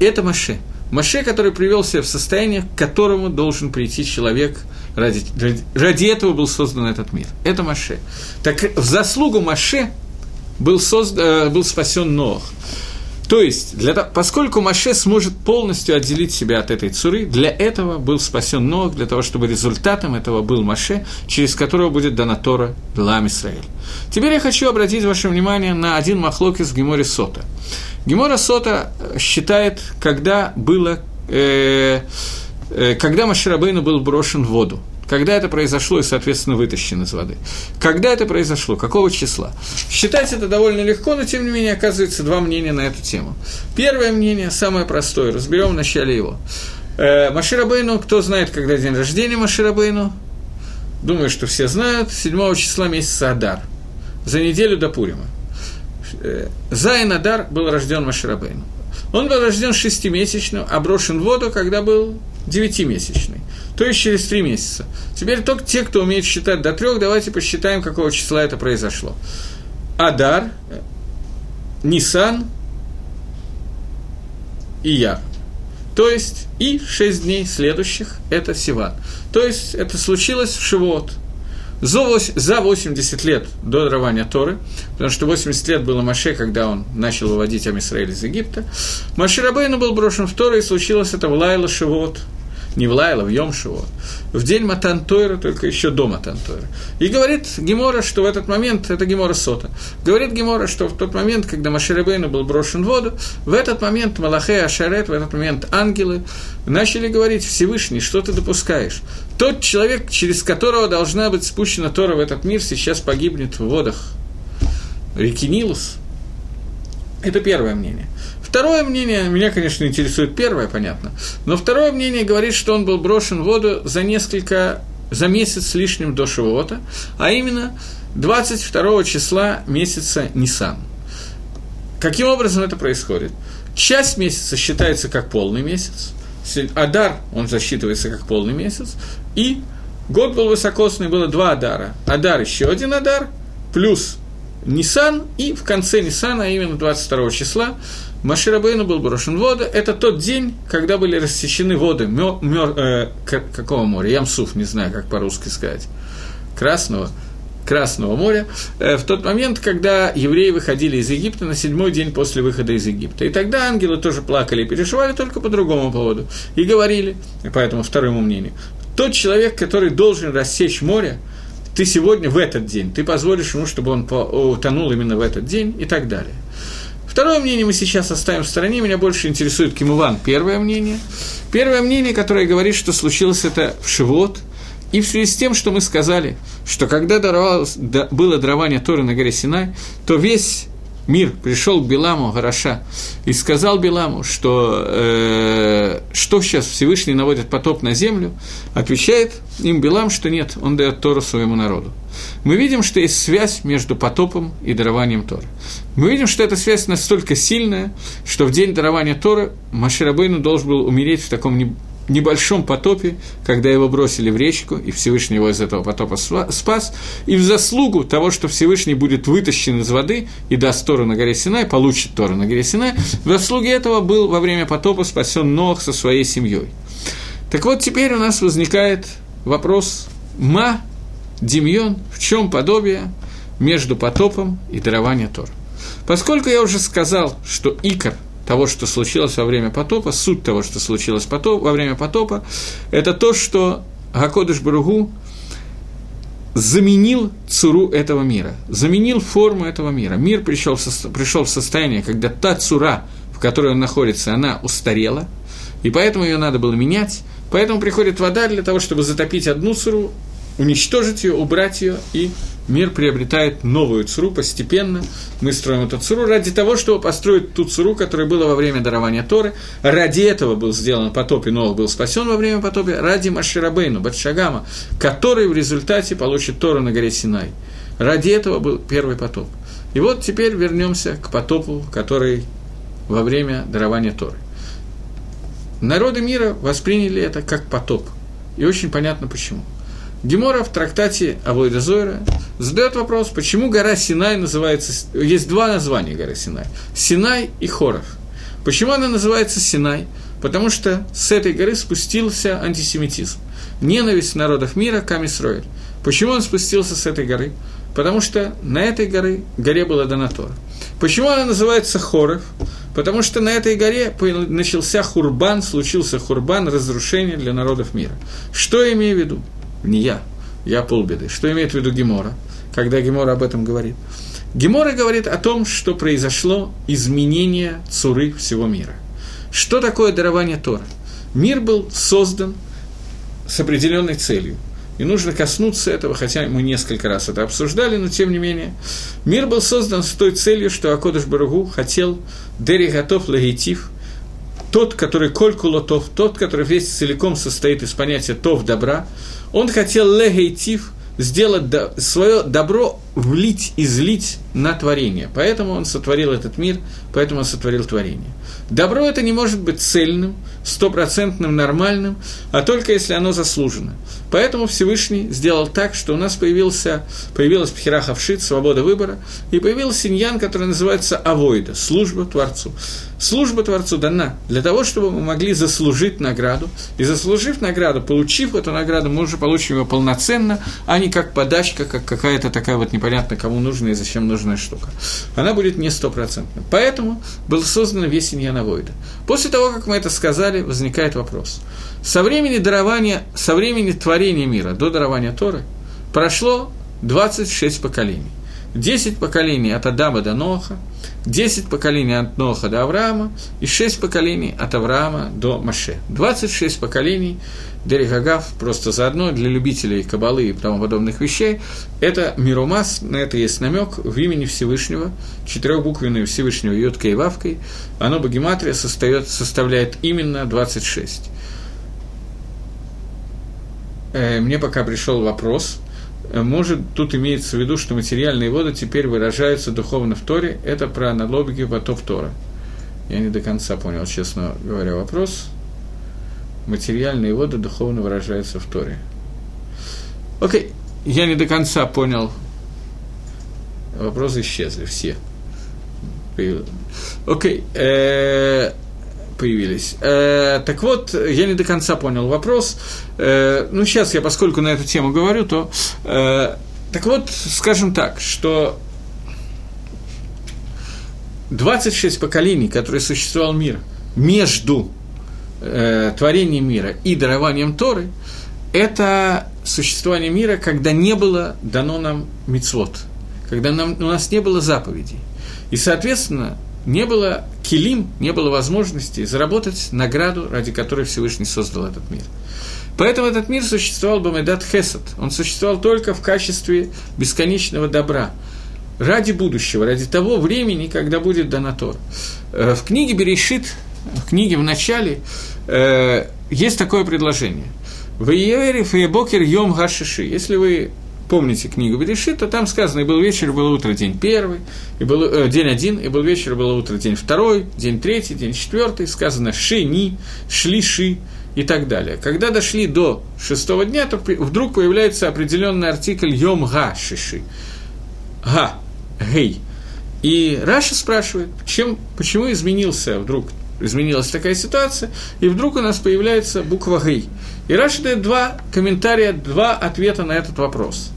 Это Моше. Моше, который привел себя в состояние, к которому должен прийти человек, ради этого был создан этот мир. Это Моше. Так в заслугу Моше был спасен Ноах. То есть, поскольку Моше сможет полностью отделить себя от этой цуры, для этого был спасен Ноах, для того, чтобы результатом этого был Моше, через которого будет дана Тора Билам Исраэль. Теперь я хочу обратить ваше внимание на один махлокис в Геморе Сота. Гемора Сота считает, когда Моше Рабейну был брошен в воду. Когда это произошло и, соответственно, вытащен из воды. Когда это произошло? Какого числа? Считать это довольно легко, но, тем не менее, оказывается, два мнения на эту тему. Первое мнение, самое простое, разберем вначале его. Моше Рабейну, кто знает, когда день рождения Моше Рабейну? Думаю, что все знают. 7 числа месяца Адар, за неделю до Пурима. Зайн Адар был рожден Моше Рабейну. Он был рожден 6-месячным, а брошен в воду, когда был 9-месячный. То есть через 3 месяца. Теперь только те, кто умеет считать до 3, давайте посчитаем, какого числа это произошло. Адар, Нисан и Яр. То есть и 6 дней следующих – это Сиван. То есть это случилось в Шавуот. За 80 лет до дарования Торы, потому что 80 лет было Моше, когда он начал выводить Ам Исраэль из Египта, Моше Рабейну был брошен в Тору, и случилось это в Лайл Шивот. Не в Лайла, в Йом Шивот. В день Матан Тойра, только еще до Матан Тойра. И говорит Гемора, что в этот момент, это Гемора Сота, говорит Гемора, что в тот момент, когда Моше Рабейну был брошен в воду, в этот момент Малахей Ашарет, в этот момент ангелы начали говорить: Всевышний, что ты допускаешь? Тот человек, через которого должна быть спущена Тора в этот мир, сейчас погибнет в водах реки Нилус. Это первое мнение. Второе мнение, меня, конечно, интересует первое, понятно, но второе мнение говорит, что он был брошен в воду за месяц с лишним до Шавуота, а именно 22 числа месяца Нисан. Каким образом это происходит? Часть месяца считается как полный месяц, Адар, он засчитывается как полный месяц, и год был высокосный, было 2 Адара. Адар, еще один Адар, плюс Нисан, и в конце Нисана, а именно 22 числа, Моше Рабейну был брошен в воду. Это тот день, когда были рассечены воды какого моря? Ям-Суф, не знаю, как по-русски сказать. Красного. Красного моря, в тот момент, когда евреи выходили из Египта на седьмой день после выхода из Египта. И тогда ангелы тоже плакали и переживали, только по другому поводу. И говорили, по этому второму мнению, тот человек, который должен рассечь море, ты сегодня в этот день, ты позволишь ему, чтобы он утонул именно в этот день и так далее. Второе мнение мы сейчас оставим в стороне, меня больше интересует Кимуван. Первое мнение. Первое мнение, которое говорит, что случилось это в Шавуот, и в связи с тем, что мы сказали, что когда было дарование Торы на горе Синай, то весь мир пришел к Биламу, Гороша, и сказал Биламу, что что сейчас Всевышний наводит потоп на землю, отвечает им Билам, что нет, он дает Тору своему народу. Мы видим, что есть связь между потопом и дарованием Торы. Мы видим, что эта связь настолько сильная, что в день дарования Торы Моше Рабейну должен был умереть в таком небольшом потопе, когда его бросили в речку, и Всевышний его из этого потопа спас, и в заслугу того, что Всевышний будет вытащен из воды и даст Тору на горе Синай, получит Тору на горе Синай, в заслуге этого был во время потопа спасен Ноах со своей семьей. Так вот, теперь у нас возникает вопрос «Ма Демьон, в чем подобие между потопом и дарованием Торы?» Поскольку я уже сказал, что Икар того, что случилось во время потопа, суть того, что случилось во время потопа, это то, что Гакодыш Баругу заменил цуру этого мира, заменил форму этого мира. Мир пришел в состояние, когда та цура, в которой он находится, она устарела, и поэтому ее надо было менять, поэтому приходит вода для того, чтобы затопить одну цуру, уничтожить ее, убрать ее, и мир приобретает новую цуру постепенно. Мы строим эту цуру ради того, чтобы построить ту цуру, которая была во время дарования Торы. Ради этого был сделан потоп, и Ноах был спасен во время потопа. Ради Моше Рабейну, Батшагама, который в результате получит Тору на горе Синай. Ради этого был первый потоп. И вот теперь вернемся к потопу, который во время дарования Торы. Народы мира восприняли это как потоп. И очень понятно почему. Гемора в трактате Авойда Зора задает вопрос, почему гора Синай называется... Есть два названия горы Синай. Синай и Хоров. Почему она называется Синай? Потому что с этой горы спустился антисемитизм. Ненависть народов мира к Ам Исроэль. Почему он спустился с этой горы? Потому что на этой горе была дана Тора. Почему она называется Хоров? Потому что на этой горе начался хурбан, случился хурбан, разрушение для народов мира. Что я имею в виду? Не я полбеды. Что имеет в виду Гемора, когда Гемора об этом говорит? Гемора говорит о том, что произошло изменение цуры всего мира. Что такое дарование Торы? Мир был создан с определенной целью. И нужно коснуться этого, хотя мы несколько раз это обсуждали, но тем не менее. Мир был создан с той целью, что Акодыш Баругу хотел «Дери готов легитив», тот, который кольку лотов, тот, который весь целиком состоит из понятия «тов» – «добра», он хотел легейтив, сделать свое добро, влить и злить на творение. Поэтому он сотворил этот мир, поэтому он сотворил творение. Добро это не может быть цельным, стопроцентным, нормальным, а только если оно заслужено. Поэтому Всевышний сделал так, что у нас появилась Пхира Хавшит, свобода выбора, и появился иньян, который называется Авойда, служба Творцу. Служба Творцу дана для того, чтобы мы могли заслужить награду, и заслужив награду, получив эту награду, мы уже получим ее полноценно, а не как подачка, как какая-то такая вот непонятно кому нужная и зачем нужная штука. Она будет не стопроцентной. Поэтому был создан весь иньян Авойда. После того, как мы это сказали, возникает вопрос. Со времени творения мира до дарования Торы прошло 26 поколений. 10 поколений от Адама до Ноаха, 10 поколений от Ноаха до Авраама и 6 поколений от Авраама до Моше. 26 поколений, Дерихагав, просто заодно для любителей кабалы и тому подобных вещей, это Мирумас, на это есть намек в имени Всевышнего, четырехбуквенное Всевышнего Йоткой и Вавкой, оно богематрия составляет именно 26. Мне пока пришел вопрос, может, тут имеется в виду, что материальные воды теперь выражаются духовно в Торе, это про аналогию потоп Тора. Я не до конца понял, честно говоря, вопрос. Материальные воды духовно выражаются в Торе. Окей, я не до конца понял. Вопросы исчезли, все. Окей, появились. Так вот, я не до конца понял вопрос. Сейчас я, поскольку на эту тему говорю, то Так вот, скажем так, что 26 поколений, которые существовал мир между творением мира и дарованием Торы, это существование мира, когда не было дано нам мицвот, когда у нас не было заповедей. И, соответственно, не было килим, не было возможности заработать награду, ради которой Всевышний создал этот мир. Поэтому этот мир существовал бамедат хесед, он существовал только в качестве бесконечного добра, ради будущего, ради того времени, когда будет дана Тора. В книге Берешит, в книге в начале, есть такое предложение. Если вы помните книгу Берешит, то там сказано, и был вечер, и было утро, день первый, и был, день один, и был вечер, и было утро, день второй, день третий, день четвертый, сказано шени, шлиши и так далее. Когда дошли до шестого дня, то вдруг появляется определенный артикль «йом га шиши», «га», «гей». И Раша спрашивает, почему изменилась такая ситуация, и вдруг у нас появляется буква «гей». И Раша дает два комментария, два ответа на этот вопрос.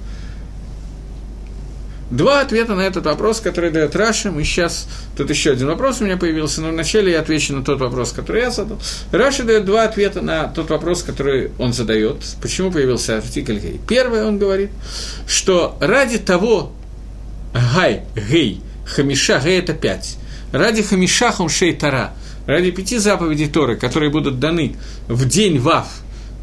Два ответа на этот вопрос, который дает Раша. Мы сейчас... Тут еще один вопрос у меня появился, но вначале я отвечу на тот вопрос, который я задал. Раша дает два ответа на тот вопрос, который он задает. Почему появился артикль «гей». Первый, он говорит, что ради того «гай», «гей», «хамиша», «гей» – это 5. Ради «хамиша», «хумшей», «тара», ради 5 заповедей Торы, которые будут даны в день Вав,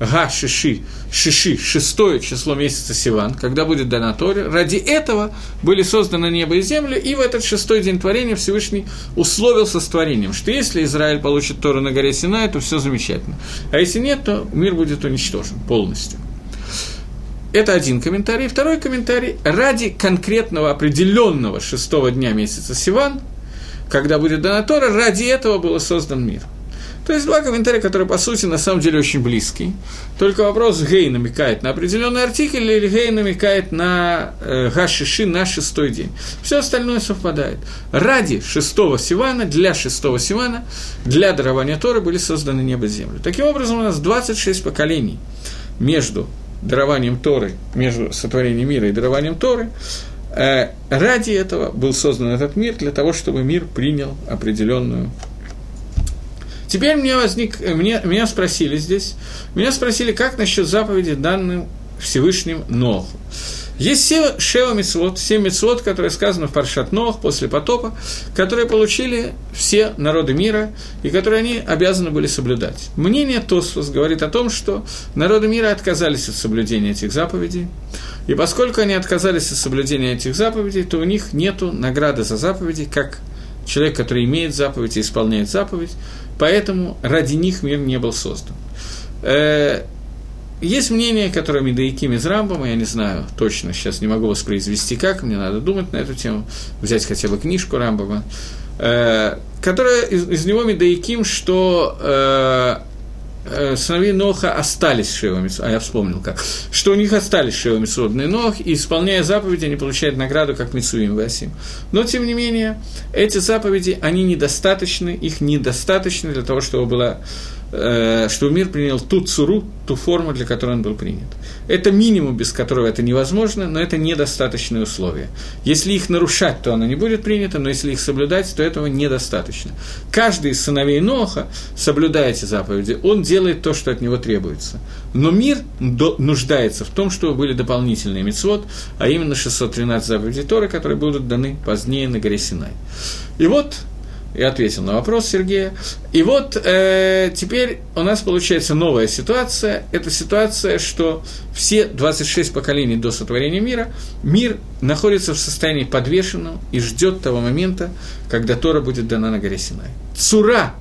Га, Шиши, Шиши, 6 число месяца Сиван, когда будет дана Тора, ради этого были созданы небо и земля, и в этот 6-й день творения Всевышний условился с творением, что если Израиль получит Тору на горе Синай, то все замечательно, а если нет, то мир будет уничтожен полностью. Это один комментарий. Второй комментарий: ради конкретного определенного 6-го дня месяца Сиван, когда будет дана Тора, ради этого был создан мир. То есть два комментария, которые, по сути, на самом деле очень близкие. Только вопрос, гей намекает на определенный артикль или гей намекает на гашиши, на 6-й день. Все остальное совпадает. Ради 6-го Сивана, для 6-го Сивана, для дарования Торы были созданы небо и землю. Таким образом, у нас 26 поколений между дарованием Торы, между сотворением мира и дарованием Торы. Ради этого был создан этот мир, для того, чтобы мир принял определенную. Теперь меня спросили, как насчет заповеди, данным Всевышним Ноху. Есть 7 мицвот, 7 мицвот, которые сказаны в Паршат Нох после потопа, которые получили все народы мира и которые они обязаны были соблюдать. Мнение Тосфос говорит о том, что народы мира отказались от соблюдения этих заповедей, и поскольку они отказались от соблюдения этих заповедей, то у них нет награды за заповеди, как человек, который имеет заповедь и исполняет заповедь, поэтому ради них мир не был создан. Есть мнение, которое Медаиким из Рамбама, я не знаю точно, сейчас не могу воспроизвести как, мне надо думать на эту тему, взять хотя бы книжку Рамбама, которая из него Медаиким, что сыновья Ноха остались шеевыми, а я вспомнил как, что у них остались шеевыми сродные Нох, и исполняя заповеди, они получают награду, как Мицуим Васим. Но, тем не менее, эти заповеди, они недостаточны, их недостаточно для того, чтобы была... чтобы мир принял ту цуру, ту форму, для которой он был принят. Это минимум, без которого это невозможно, но это недостаточные условия. Если их нарушать, то оно не будет принято, но если их соблюдать, то этого недостаточно. Каждый из сыновей Ноха, соблюдая эти заповеди, он делает то, что от него требуется. Но мир нуждается в том, чтобы были дополнительные мицвот, а именно 613 заповедей Торы, которые будут даны позднее на горе Синай. И вот... Я ответил на вопрос Сергея. И вот теперь у нас получается новая ситуация. Это ситуация, что все 26 поколений до сотворения мира, мир находится в состоянии подвешенном и ждет того момента, когда Тора будет дана на горе Синай. Цура!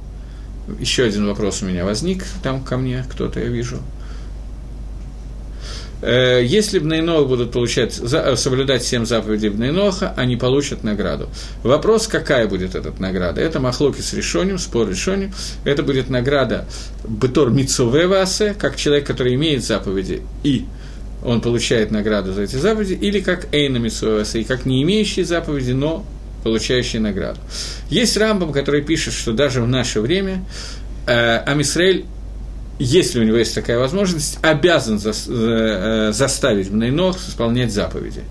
Еще один вопрос у меня возник, там ко мне кто-то, я вижу. Если Бней Ноах будут соблюдать 7 заповедей Бней Ноаха, они получат награду. Вопрос, какая будет эта награда? Это махлоки с решением, спор решением. Это будет награда Бетор Мицове Васе, как человек, который имеет заповеди, и он получает награду за эти заповеди, или как Эйна Мицове Васе, и как не имеющий заповеди, но получающий награду. Есть Рамбам, который пишет, что даже в наше время Ам Исраэль если у него есть такая возможность, обязан заставить бнейнох исполнять заповеди.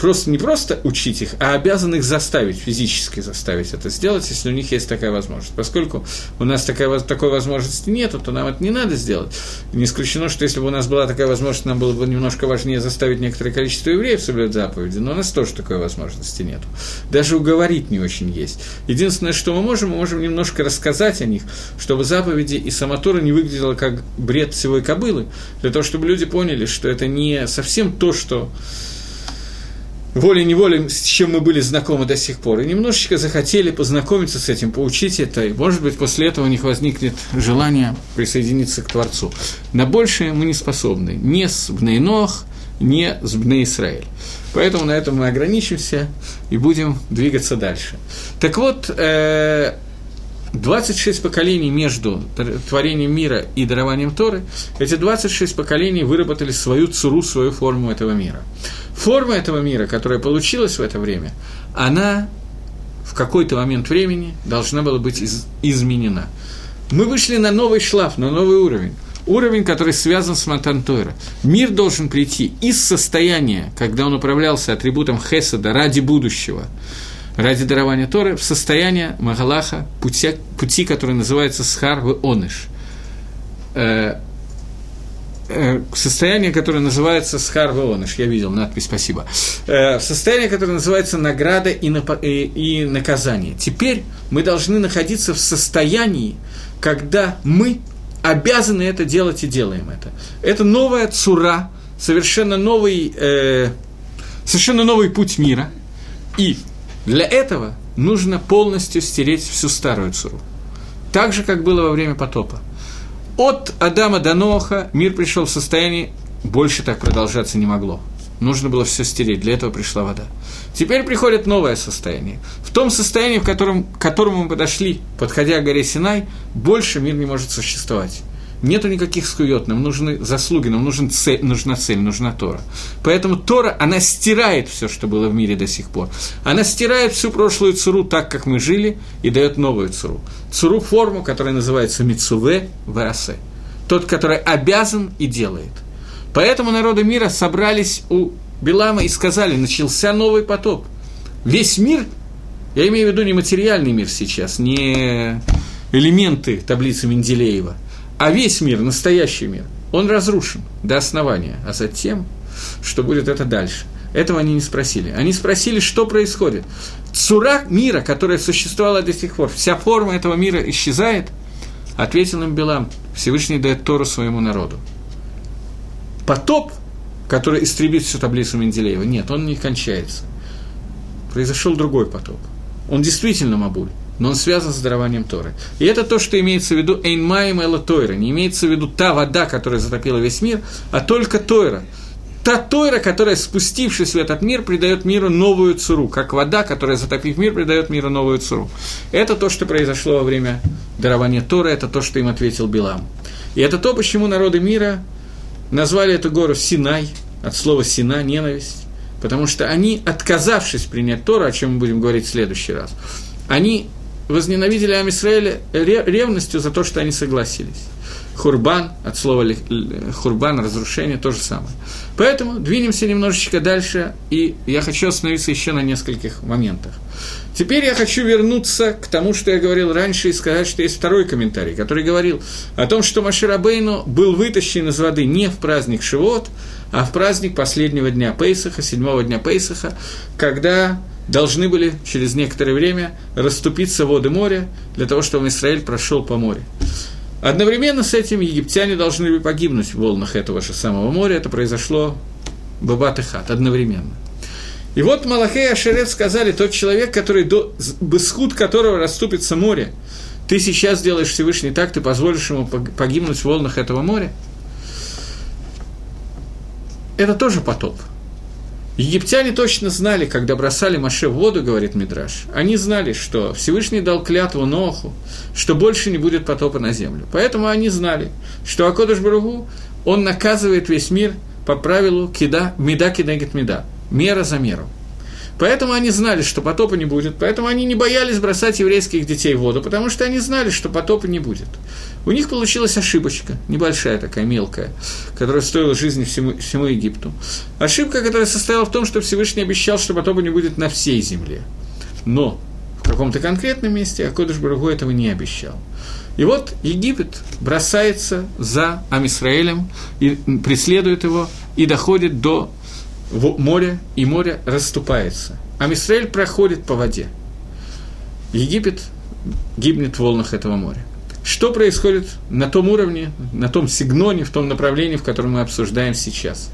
Просто не просто учить их, а обязан их заставить, физически заставить это сделать, если у них есть такая возможность. Поскольку у нас такой возможности нету, то нам это не надо сделать. Не исключено, что если бы у нас была такая возможность, нам было бы немножко важнее заставить некоторое количество евреев соблюдать заповеди, но у нас тоже такой возможности нету. Даже уговорить не очень есть. Единственное, что мы можем немножко рассказать о них, чтобы заповеди и сама Тора не выглядела как бред сивой кобылы, для того, чтобы люди поняли, что это не совсем то, что... волей-неволей, с чем мы были знакомы до сих пор, и немножечко захотели познакомиться с этим, поучить это, и, может быть, после этого у них возникнет желание присоединиться к Творцу. На большее мы не способны, ни с Бней Нох, ни с Бней Исраэль. Поэтому на этом мы ограничимся и будем двигаться дальше. Так вот, 26 поколений между творением мира и дарованием Торы, эти 26 поколений выработали свою цуру, свою форму этого мира. Форма этого мира, которая получилась в это время, она в какой-то момент времени должна была быть изменена. Мы вышли на новый шлаф, на новый уровень. Уровень, который связан с Матан Тора. Мир должен прийти из состояния, когда он управлялся атрибутом Хеседа ради будущего, ради дарования Торы, в состояние Магалаха, пути, который называется Схар ве-Оныш. Состояние, которое называется «Схар ве-Оныш», я видел надпись, спасибо. Состояние, которое называется «Награда и наказание». Теперь мы должны находиться в состоянии, когда мы обязаны это делать и делаем это. Это новая цура, совершенно новый путь мира. И для этого нужно полностью стереть всю старую цуру. Так же, как было во время потопа. От Адама до Ноаха мир пришел в состоянии, больше так продолжаться не могло. Нужно было все стереть, для этого пришла вода. Теперь приходит новое состояние. В том состоянии, к которому мы подошли, подходя к горе Синай, больше мир не может существовать. Нету никаких скуйот, нам нужны заслуги, нам нужна цель, нужна Тора. Поэтому Тора, она стирает все, что было в мире до сих пор. Она стирает всю прошлую цуру так, как мы жили, и дает новую цуру. Цуру-форму, которая называется мицуве варасе. Тот, который обязан и делает. Поэтому народы мира собрались у Билама и сказали, начался новый потоп. Весь мир, я имею в виду не материальный мир сейчас, не элементы таблицы Менделеева, а весь мир, настоящий мир, он разрушен до основания. А затем, что будет это дальше? Этого они не спросили. Они спросили, что происходит. Цура мира, которая существовала до сих пор, вся форма этого мира исчезает, ответил им Билам, Всевышний дает Тору своему народу. Потоп, который истребит всю таблицу Менделеева, нет, он не кончается. Произошел другой потоп. Он действительно мабуль, но он связан с дарованием Торы. И это то, что имеется в виду «Эйн маим эло Тойра», не имеется в виду та вода, которая затопила весь мир, а только Тойра. Та Тойра, которая, спустившись в этот мир, придает миру новую цуру, как вода, которая, затопив мир, придает миру новую цуру. Это то, что произошло во время дарования Торы, это то, что им ответил Билам. И это то, почему народы мира назвали эту гору Синай, от слова «сина» – ненависть, потому что они, отказавшись принять Тору, о чем мы будем говорить в следующий раз, они возненавидели Ам Исраэля ревностью за то, что они согласились. Хурбан, от слова хурбан, разрушение, то же самое. Поэтому двинемся немножечко дальше, и я хочу остановиться еще на нескольких моментах. Теперь я хочу вернуться к тому, что я говорил раньше, и сказать, что есть второй комментарий, который говорил о том, что Моше Рабейну был вытащен из воды не в праздник Шавуот, а в праздник последнего дня Пейсаха, седьмого дня Пейсаха, когда должны были через некоторое время расступиться воды моря для того, чтобы Израиль прошел по морю. Одновременно с этим египтяне должны были погибнуть в волнах этого же самого моря. Это произошло бабат-эхат, одновременно. И вот Малахей и Ашерет сказали, тот человек, который без худ которого расступится море, ты сейчас сделаешь Всевышний так, ты позволишь ему погибнуть в волнах этого моря. Это тоже потоп. Египтяне точно знали, когда бросали Моше в воду, говорит Мидраш, они знали, что Всевышний дал клятву Ноху, что больше не будет потопа на землю. Поэтому они знали, что Акодыш Баругу, он наказывает весь мир по правилу кида, меда кидегет меда, мера за меру. Поэтому они знали, что потопа не будет, поэтому они не боялись бросать еврейских детей в воду, потому что они знали, что потопа не будет. У них получилась ошибочка, небольшая такая, мелкая, которая стоила жизни всему Египту. Ошибка, которая состояла в том, что Всевышний обещал, что потопа не будет на всей земле. Но в каком-то конкретном месте Акодыш Барух Ху этого не обещал. И вот Египет бросается за Ам-Исраэлем, и преследует его, и доходит до моря, и море расступается. Ам-Исраэль проходит по воде. Египет гибнет в волнах этого моря. Что происходит на том уровне, на том сигноне, в том направлении, в котором мы обсуждаем сейчас?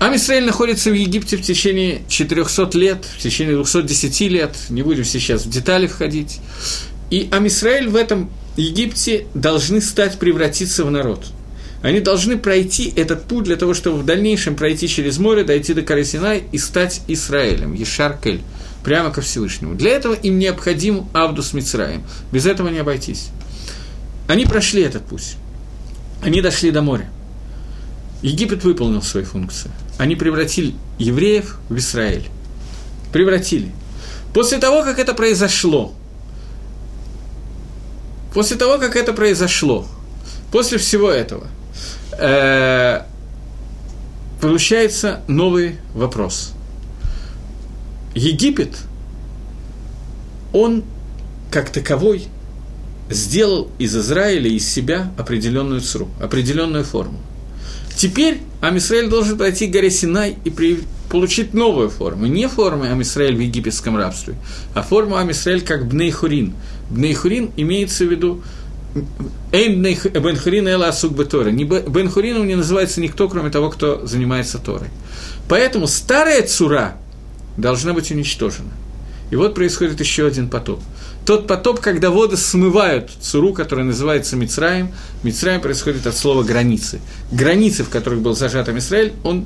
Ам-Исраэль находится в Египте в течение 400 лет, в течение 210 лет, не будем сейчас в детали входить. И Ам-Исраэль в этом Египте должны превратиться в народ. Они должны пройти этот путь для того, чтобы в дальнейшем пройти через море, дойти до Коры Синай и стать Исраэлем, Ешар-Кель, прямо ко Всевышнему. Для этого им необходим Авдус Мицраим. Без этого не обойтись. Они прошли этот путь. Они дошли до моря. Египет выполнил свои функции. Они превратили евреев в Исраэль. Превратили. После того, как это произошло, после всего этого, получается новый вопрос. Египет, он, как таковой, сделал из Израиля, из себя определенную цру, определенную форму. Теперь Ам-Исраэль должен пройти к горе Синай и получить новую форму. Не форму Ам-Исраэль в египетском рабстве, а форму Ам-Исраэль как Бней Хурин. Бней Хурин имеется в виду «Эйн Бен Хурин Элла Асук Бе Тора». Бен Хурином не называется никто, кроме того, кто занимается Торой. Поэтому старая цура должна быть уничтожена. И вот происходит еще один потоп. Тот потоп, когда воды смывают цуру, которая называется Мицраем. Мицраем происходит от слова «границы». Границы, в которых был зажат Ам-Исраэль, он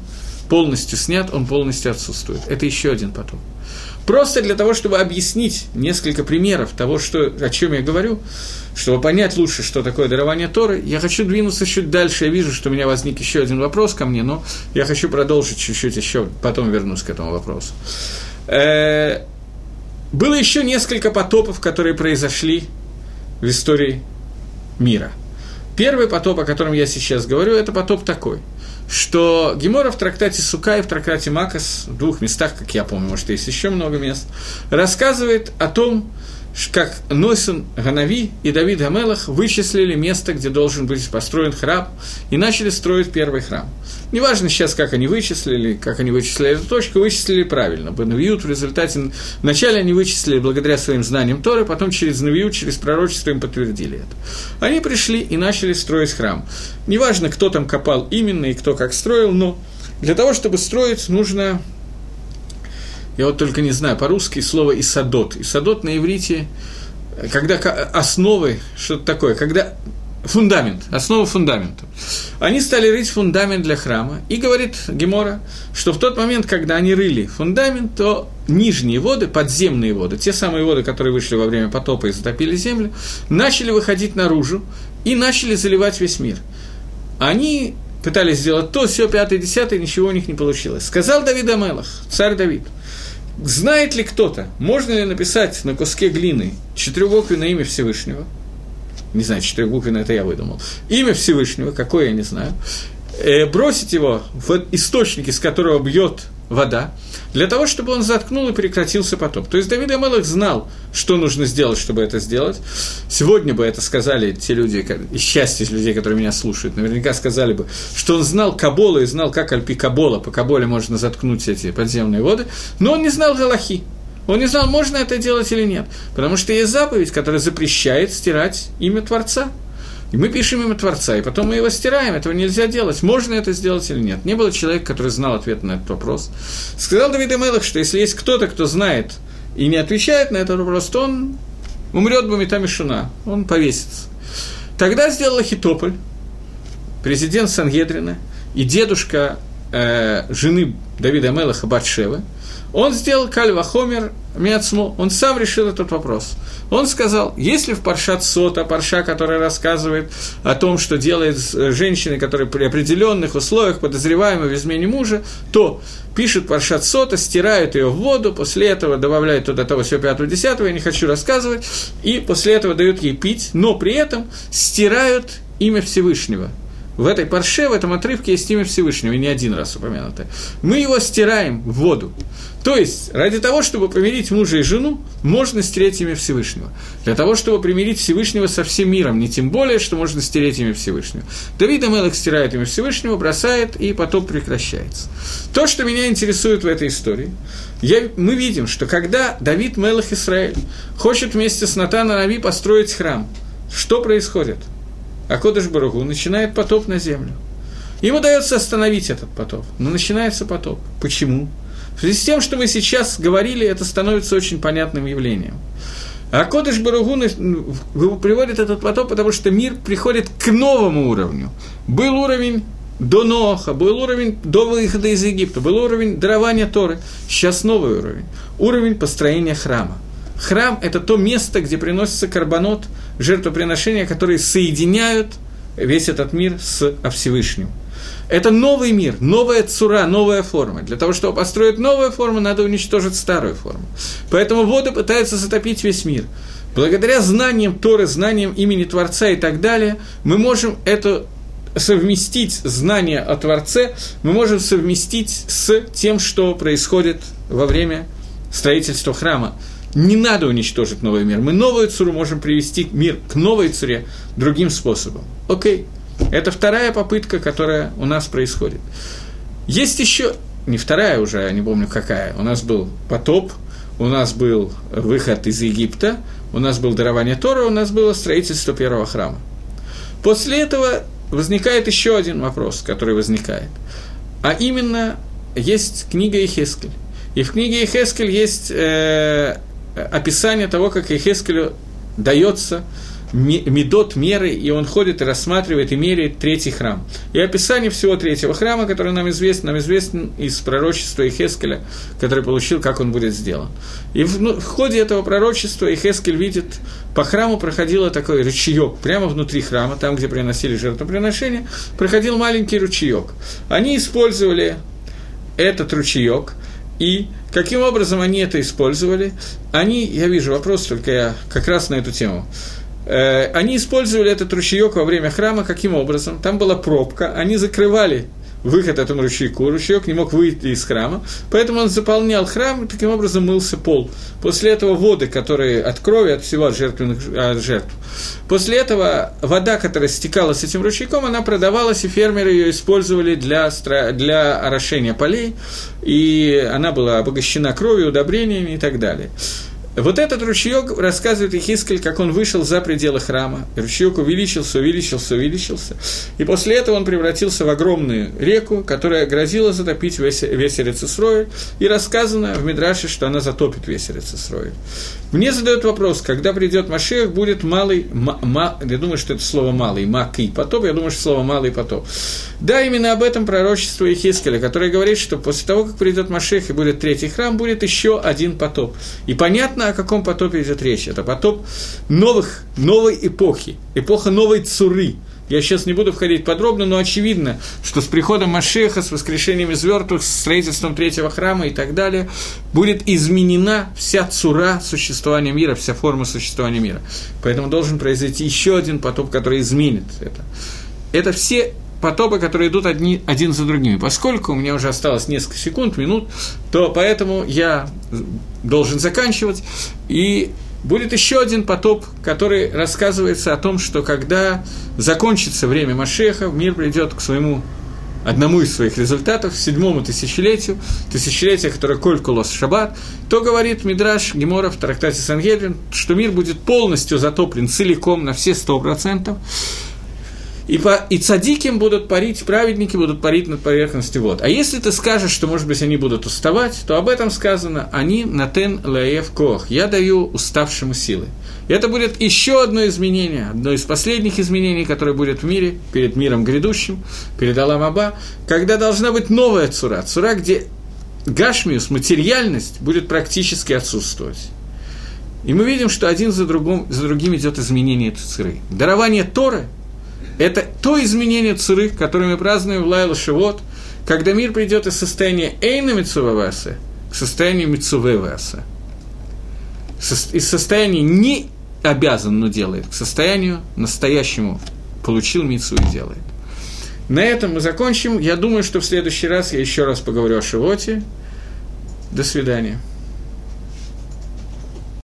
полностью снят, он полностью отсутствует. Это еще один потоп. Просто для того, чтобы объяснить несколько примеров того, о чем я говорю, чтобы понять лучше, что такое дарование Торы, я хочу двинуться чуть дальше. Я вижу, что у меня возник еще один вопрос ко мне, но я хочу продолжить чуть-чуть еще, потом вернусь к этому вопросу. Было еще несколько потопов, которые произошли в истории мира. Первый потоп, о котором я сейчас говорю, это потоп такой, что Гемора в трактате Сука и в трактате Макос, в двух местах, как я помню, может, есть еще много мест, рассказывает о том, как Нойсон Ганави и Давид Гамелех вычислили место, где должен быть построен храм, и начали строить первый храм. Неважно сейчас, как они вычислили эту точку, вычислили правильно. Навиют в результате... Вначале они вычислили благодаря своим знаниям Торы, потом через Навиют, через пророчество им подтвердили это. Они пришли и начали строить храм. Неважно, кто там копал именно и кто как строил, но для того, чтобы строить, нужно... Я вот только не знаю, по-русски слово «исадот». «Исадот» на иврите, когда основы, что-то такое, когда фундамент, основа фундамента. Они стали рыть фундамент для храма, и говорит Гемора, что в тот момент, когда они рыли фундамент, то нижние воды, подземные воды, те самые воды, которые вышли во время потопа и затопили землю, начали выходить наружу и начали заливать весь мир. Они пытались сделать то, сё, 5-10, ничего у них не получилось. Сказал Давид Амелах, царь Давид: «Знает ли кто-то, можно ли написать на куске глины четырехбуквенное имя Всевышнего?» Не знаю, четырехбуквенное, это я выдумал. Имя Всевышнего, какое, я не знаю. Бросить его в источник, из которого бьет вода, для того, чтобы он заткнул и прекратился потоп. То есть Давид Амелех знал, что нужно сделать, чтобы это сделать. Сегодня бы это сказали те люди, и счастье из людей, которые меня слушают, наверняка сказали бы, что он знал Каболу и знал, как Альпи Кабола, по Каболе можно заткнуть эти подземные воды, но он не знал Галахи. Он не знал, можно это делать или нет, потому что есть заповедь, которая запрещает стирать имя Творца. И мы пишем имя Творца, и потом мы его стираем, этого нельзя делать, можно это сделать или нет. Не было человека, который знал ответ на этот вопрос. Сказал Давид Амелех, что если есть кто-то, кто знает и не отвечает на этот вопрос, то он умрет Бамита Мишуна, он повесится. Тогда сделал Ахитополь, президент Сангедрина, и дедушка жены Давида Амелеха Батшевы, Он сделал кальвахомер мецму, он сам решил этот вопрос. Он сказал, если в паршат сота, парша, которая рассказывает о том, что делает женщины, которые при определенных условиях подозреваемы в измене мужа, то пишет паршат сота, стирают ее в воду, после этого добавляют туда того всего 5-10, я не хочу рассказывать, и после этого дают ей пить, но при этом стирают имя Всевышнего. В этой парше, в этом отрывке есть имя Всевышнего, и не один раз упомянутое. Мы его стираем в воду. То есть, ради того, чтобы помирить мужа и жену, можно стереть имя Всевышнего. Для того, чтобы примирить Всевышнего со всем миром, не тем более, что можно стереть имя Всевышнего. Давид Гамелех стирает имя Всевышнего, бросает, и потом прекращается. То, что меня интересует в этой истории, мы видим, что когда Давид Мелех Исраэль хочет вместе с Натаном Нави построить храм, что происходит? А Кодыш Барух Ху начинает потоп на землю. Им удается остановить этот потоп, но начинается потоп. Почему? В связи с тем, что мы сейчас говорили, это становится очень понятным явлением. А Кодыш Барух Ху приводит этот потоп, потому что мир приходит к новому уровню. Был уровень до Ноаха, был уровень до выхода из Египта, был уровень дарования Торы, сейчас новый уровень. Уровень построения храма. Храм – это то место, где приносится карбонот, жертвоприношения, которые соединяют весь этот мир с Всевышним. Это новый мир, новая цура, новая форма. Для того, чтобы построить новую форму, надо уничтожить старую форму. Поэтому воды пытаются затопить весь мир. Благодаря знаниям Торы, знаниям имени Творца и так далее, мы можем это совместить, знание о Творце, мы можем совместить с тем, что происходит во время строительства храма. Не надо уничтожить новый мир. Мы новую цуру можем привести мир к новой цуре другим способом. Окей. Это вторая попытка, которая у нас происходит. Есть еще... Не вторая уже, я не помню какая. У нас был потоп, у нас был выход из Египта, у нас было дарование Торы, у нас было строительство первого храма. После этого возникает еще один вопрос, который возникает. А именно, есть книга Йехезкель. И в книге Йехезкель есть... описание того, как Йехезкелю дается медот меры, и он ходит и рассматривает и меряет третий храм. И описание всего третьего храма, который нам известен из пророчества Йехезкеля, который получил, как он будет сделан. И в ходе этого пророчества Йехезкель видит, по храму проходило такой ручеёк, прямо внутри храма, там, где приносили жертвоприношения, проходил маленький ручеёк. Они использовали этот ручеёк, и каким образом они это использовали? Они, я вижу вопрос, только я как раз на эту тему. Они использовали этот ручеёк во время храма каким образом? Там была пробка, они закрывали выход этому ручейку, ручеёк не мог выйти из храма, поэтому он заполнял храм и таким образом мылся пол. После этого воды, которые от крови, от всего, от жертв. После этого вода, которая стекала с этим ручейком, она продавалась, и фермеры ее использовали для орошения полей, и она была обогащена кровью, удобрениями и так далее. Вот этот ручеёк рассказывает Йехезкель, как он вышел за пределы храма. Ручеёк увеличился, увеличился, увеличился. И после этого он превратился в огромную реку, которая грозила затопить весь Эрец Исроэль. И рассказано в Мидраше, что она затопит весь Эрец Исроэль. Мне задают вопрос, когда придет Машиах, будет малый... я думаю, что это слово «малый», «маки» потоп, я думаю, что слово «малый» потоп. Да, именно об этом пророчество Йехезкеля, которое говорит, что после того, как придет Машиах и будет третий храм, будет еще один потоп. И понятно, о каком потопе идет речь. Это потоп новой эпохи, эпоха новой цуры. Я сейчас не буду входить подробно, но очевидно, что с приходом Машиаха, с воскрешением из мертвых, с строительством третьего храма и так далее, будет изменена вся цура существования мира, вся форма существования мира. Поэтому должен произойти еще один потоп, который изменит это. Это все потопы, которые идут один за другими. Поскольку у меня уже осталось несколько секунд, минут, то поэтому я должен заканчивать. И будет еще один потоп, который рассказывается о том, что когда закончится время Машиаха, мир придет к своему одному из своих результатов, седьмому тысячелетию, которое Коль Кулос Шаббат, то говорит Мидраш Гемора в трактате Сангедрин, что мир будет полностью затоплен целиком на все 100%, и цадиким будут парить, праведники будут парить над поверхностью вод. А если ты скажешь, что, может быть, они будут уставать, то об этом сказано «Они натен лаев коах» – «Я даю уставшему силы». И это будет еще одно изменение, одно из последних изменений, которое будет в мире, перед миром грядущим, перед Алам Аба, когда должна быть новая цура, где гашмиус, материальность, будет практически отсутствовать. И мы видим, что один за другим идет изменение Циры. Дарование Торы – это то изменение Циры, которое мы празднуем в Лайл Шивот, когда мир придет из состояния Эйна Мицуваваса к состоянию Мицуваваса. Из состояния «не обязан, но делает» к состоянию настоящему «получил мицу и делает». На этом мы закончим. Я думаю, что в следующий раз я еще раз поговорю о Шивоте. До свидания.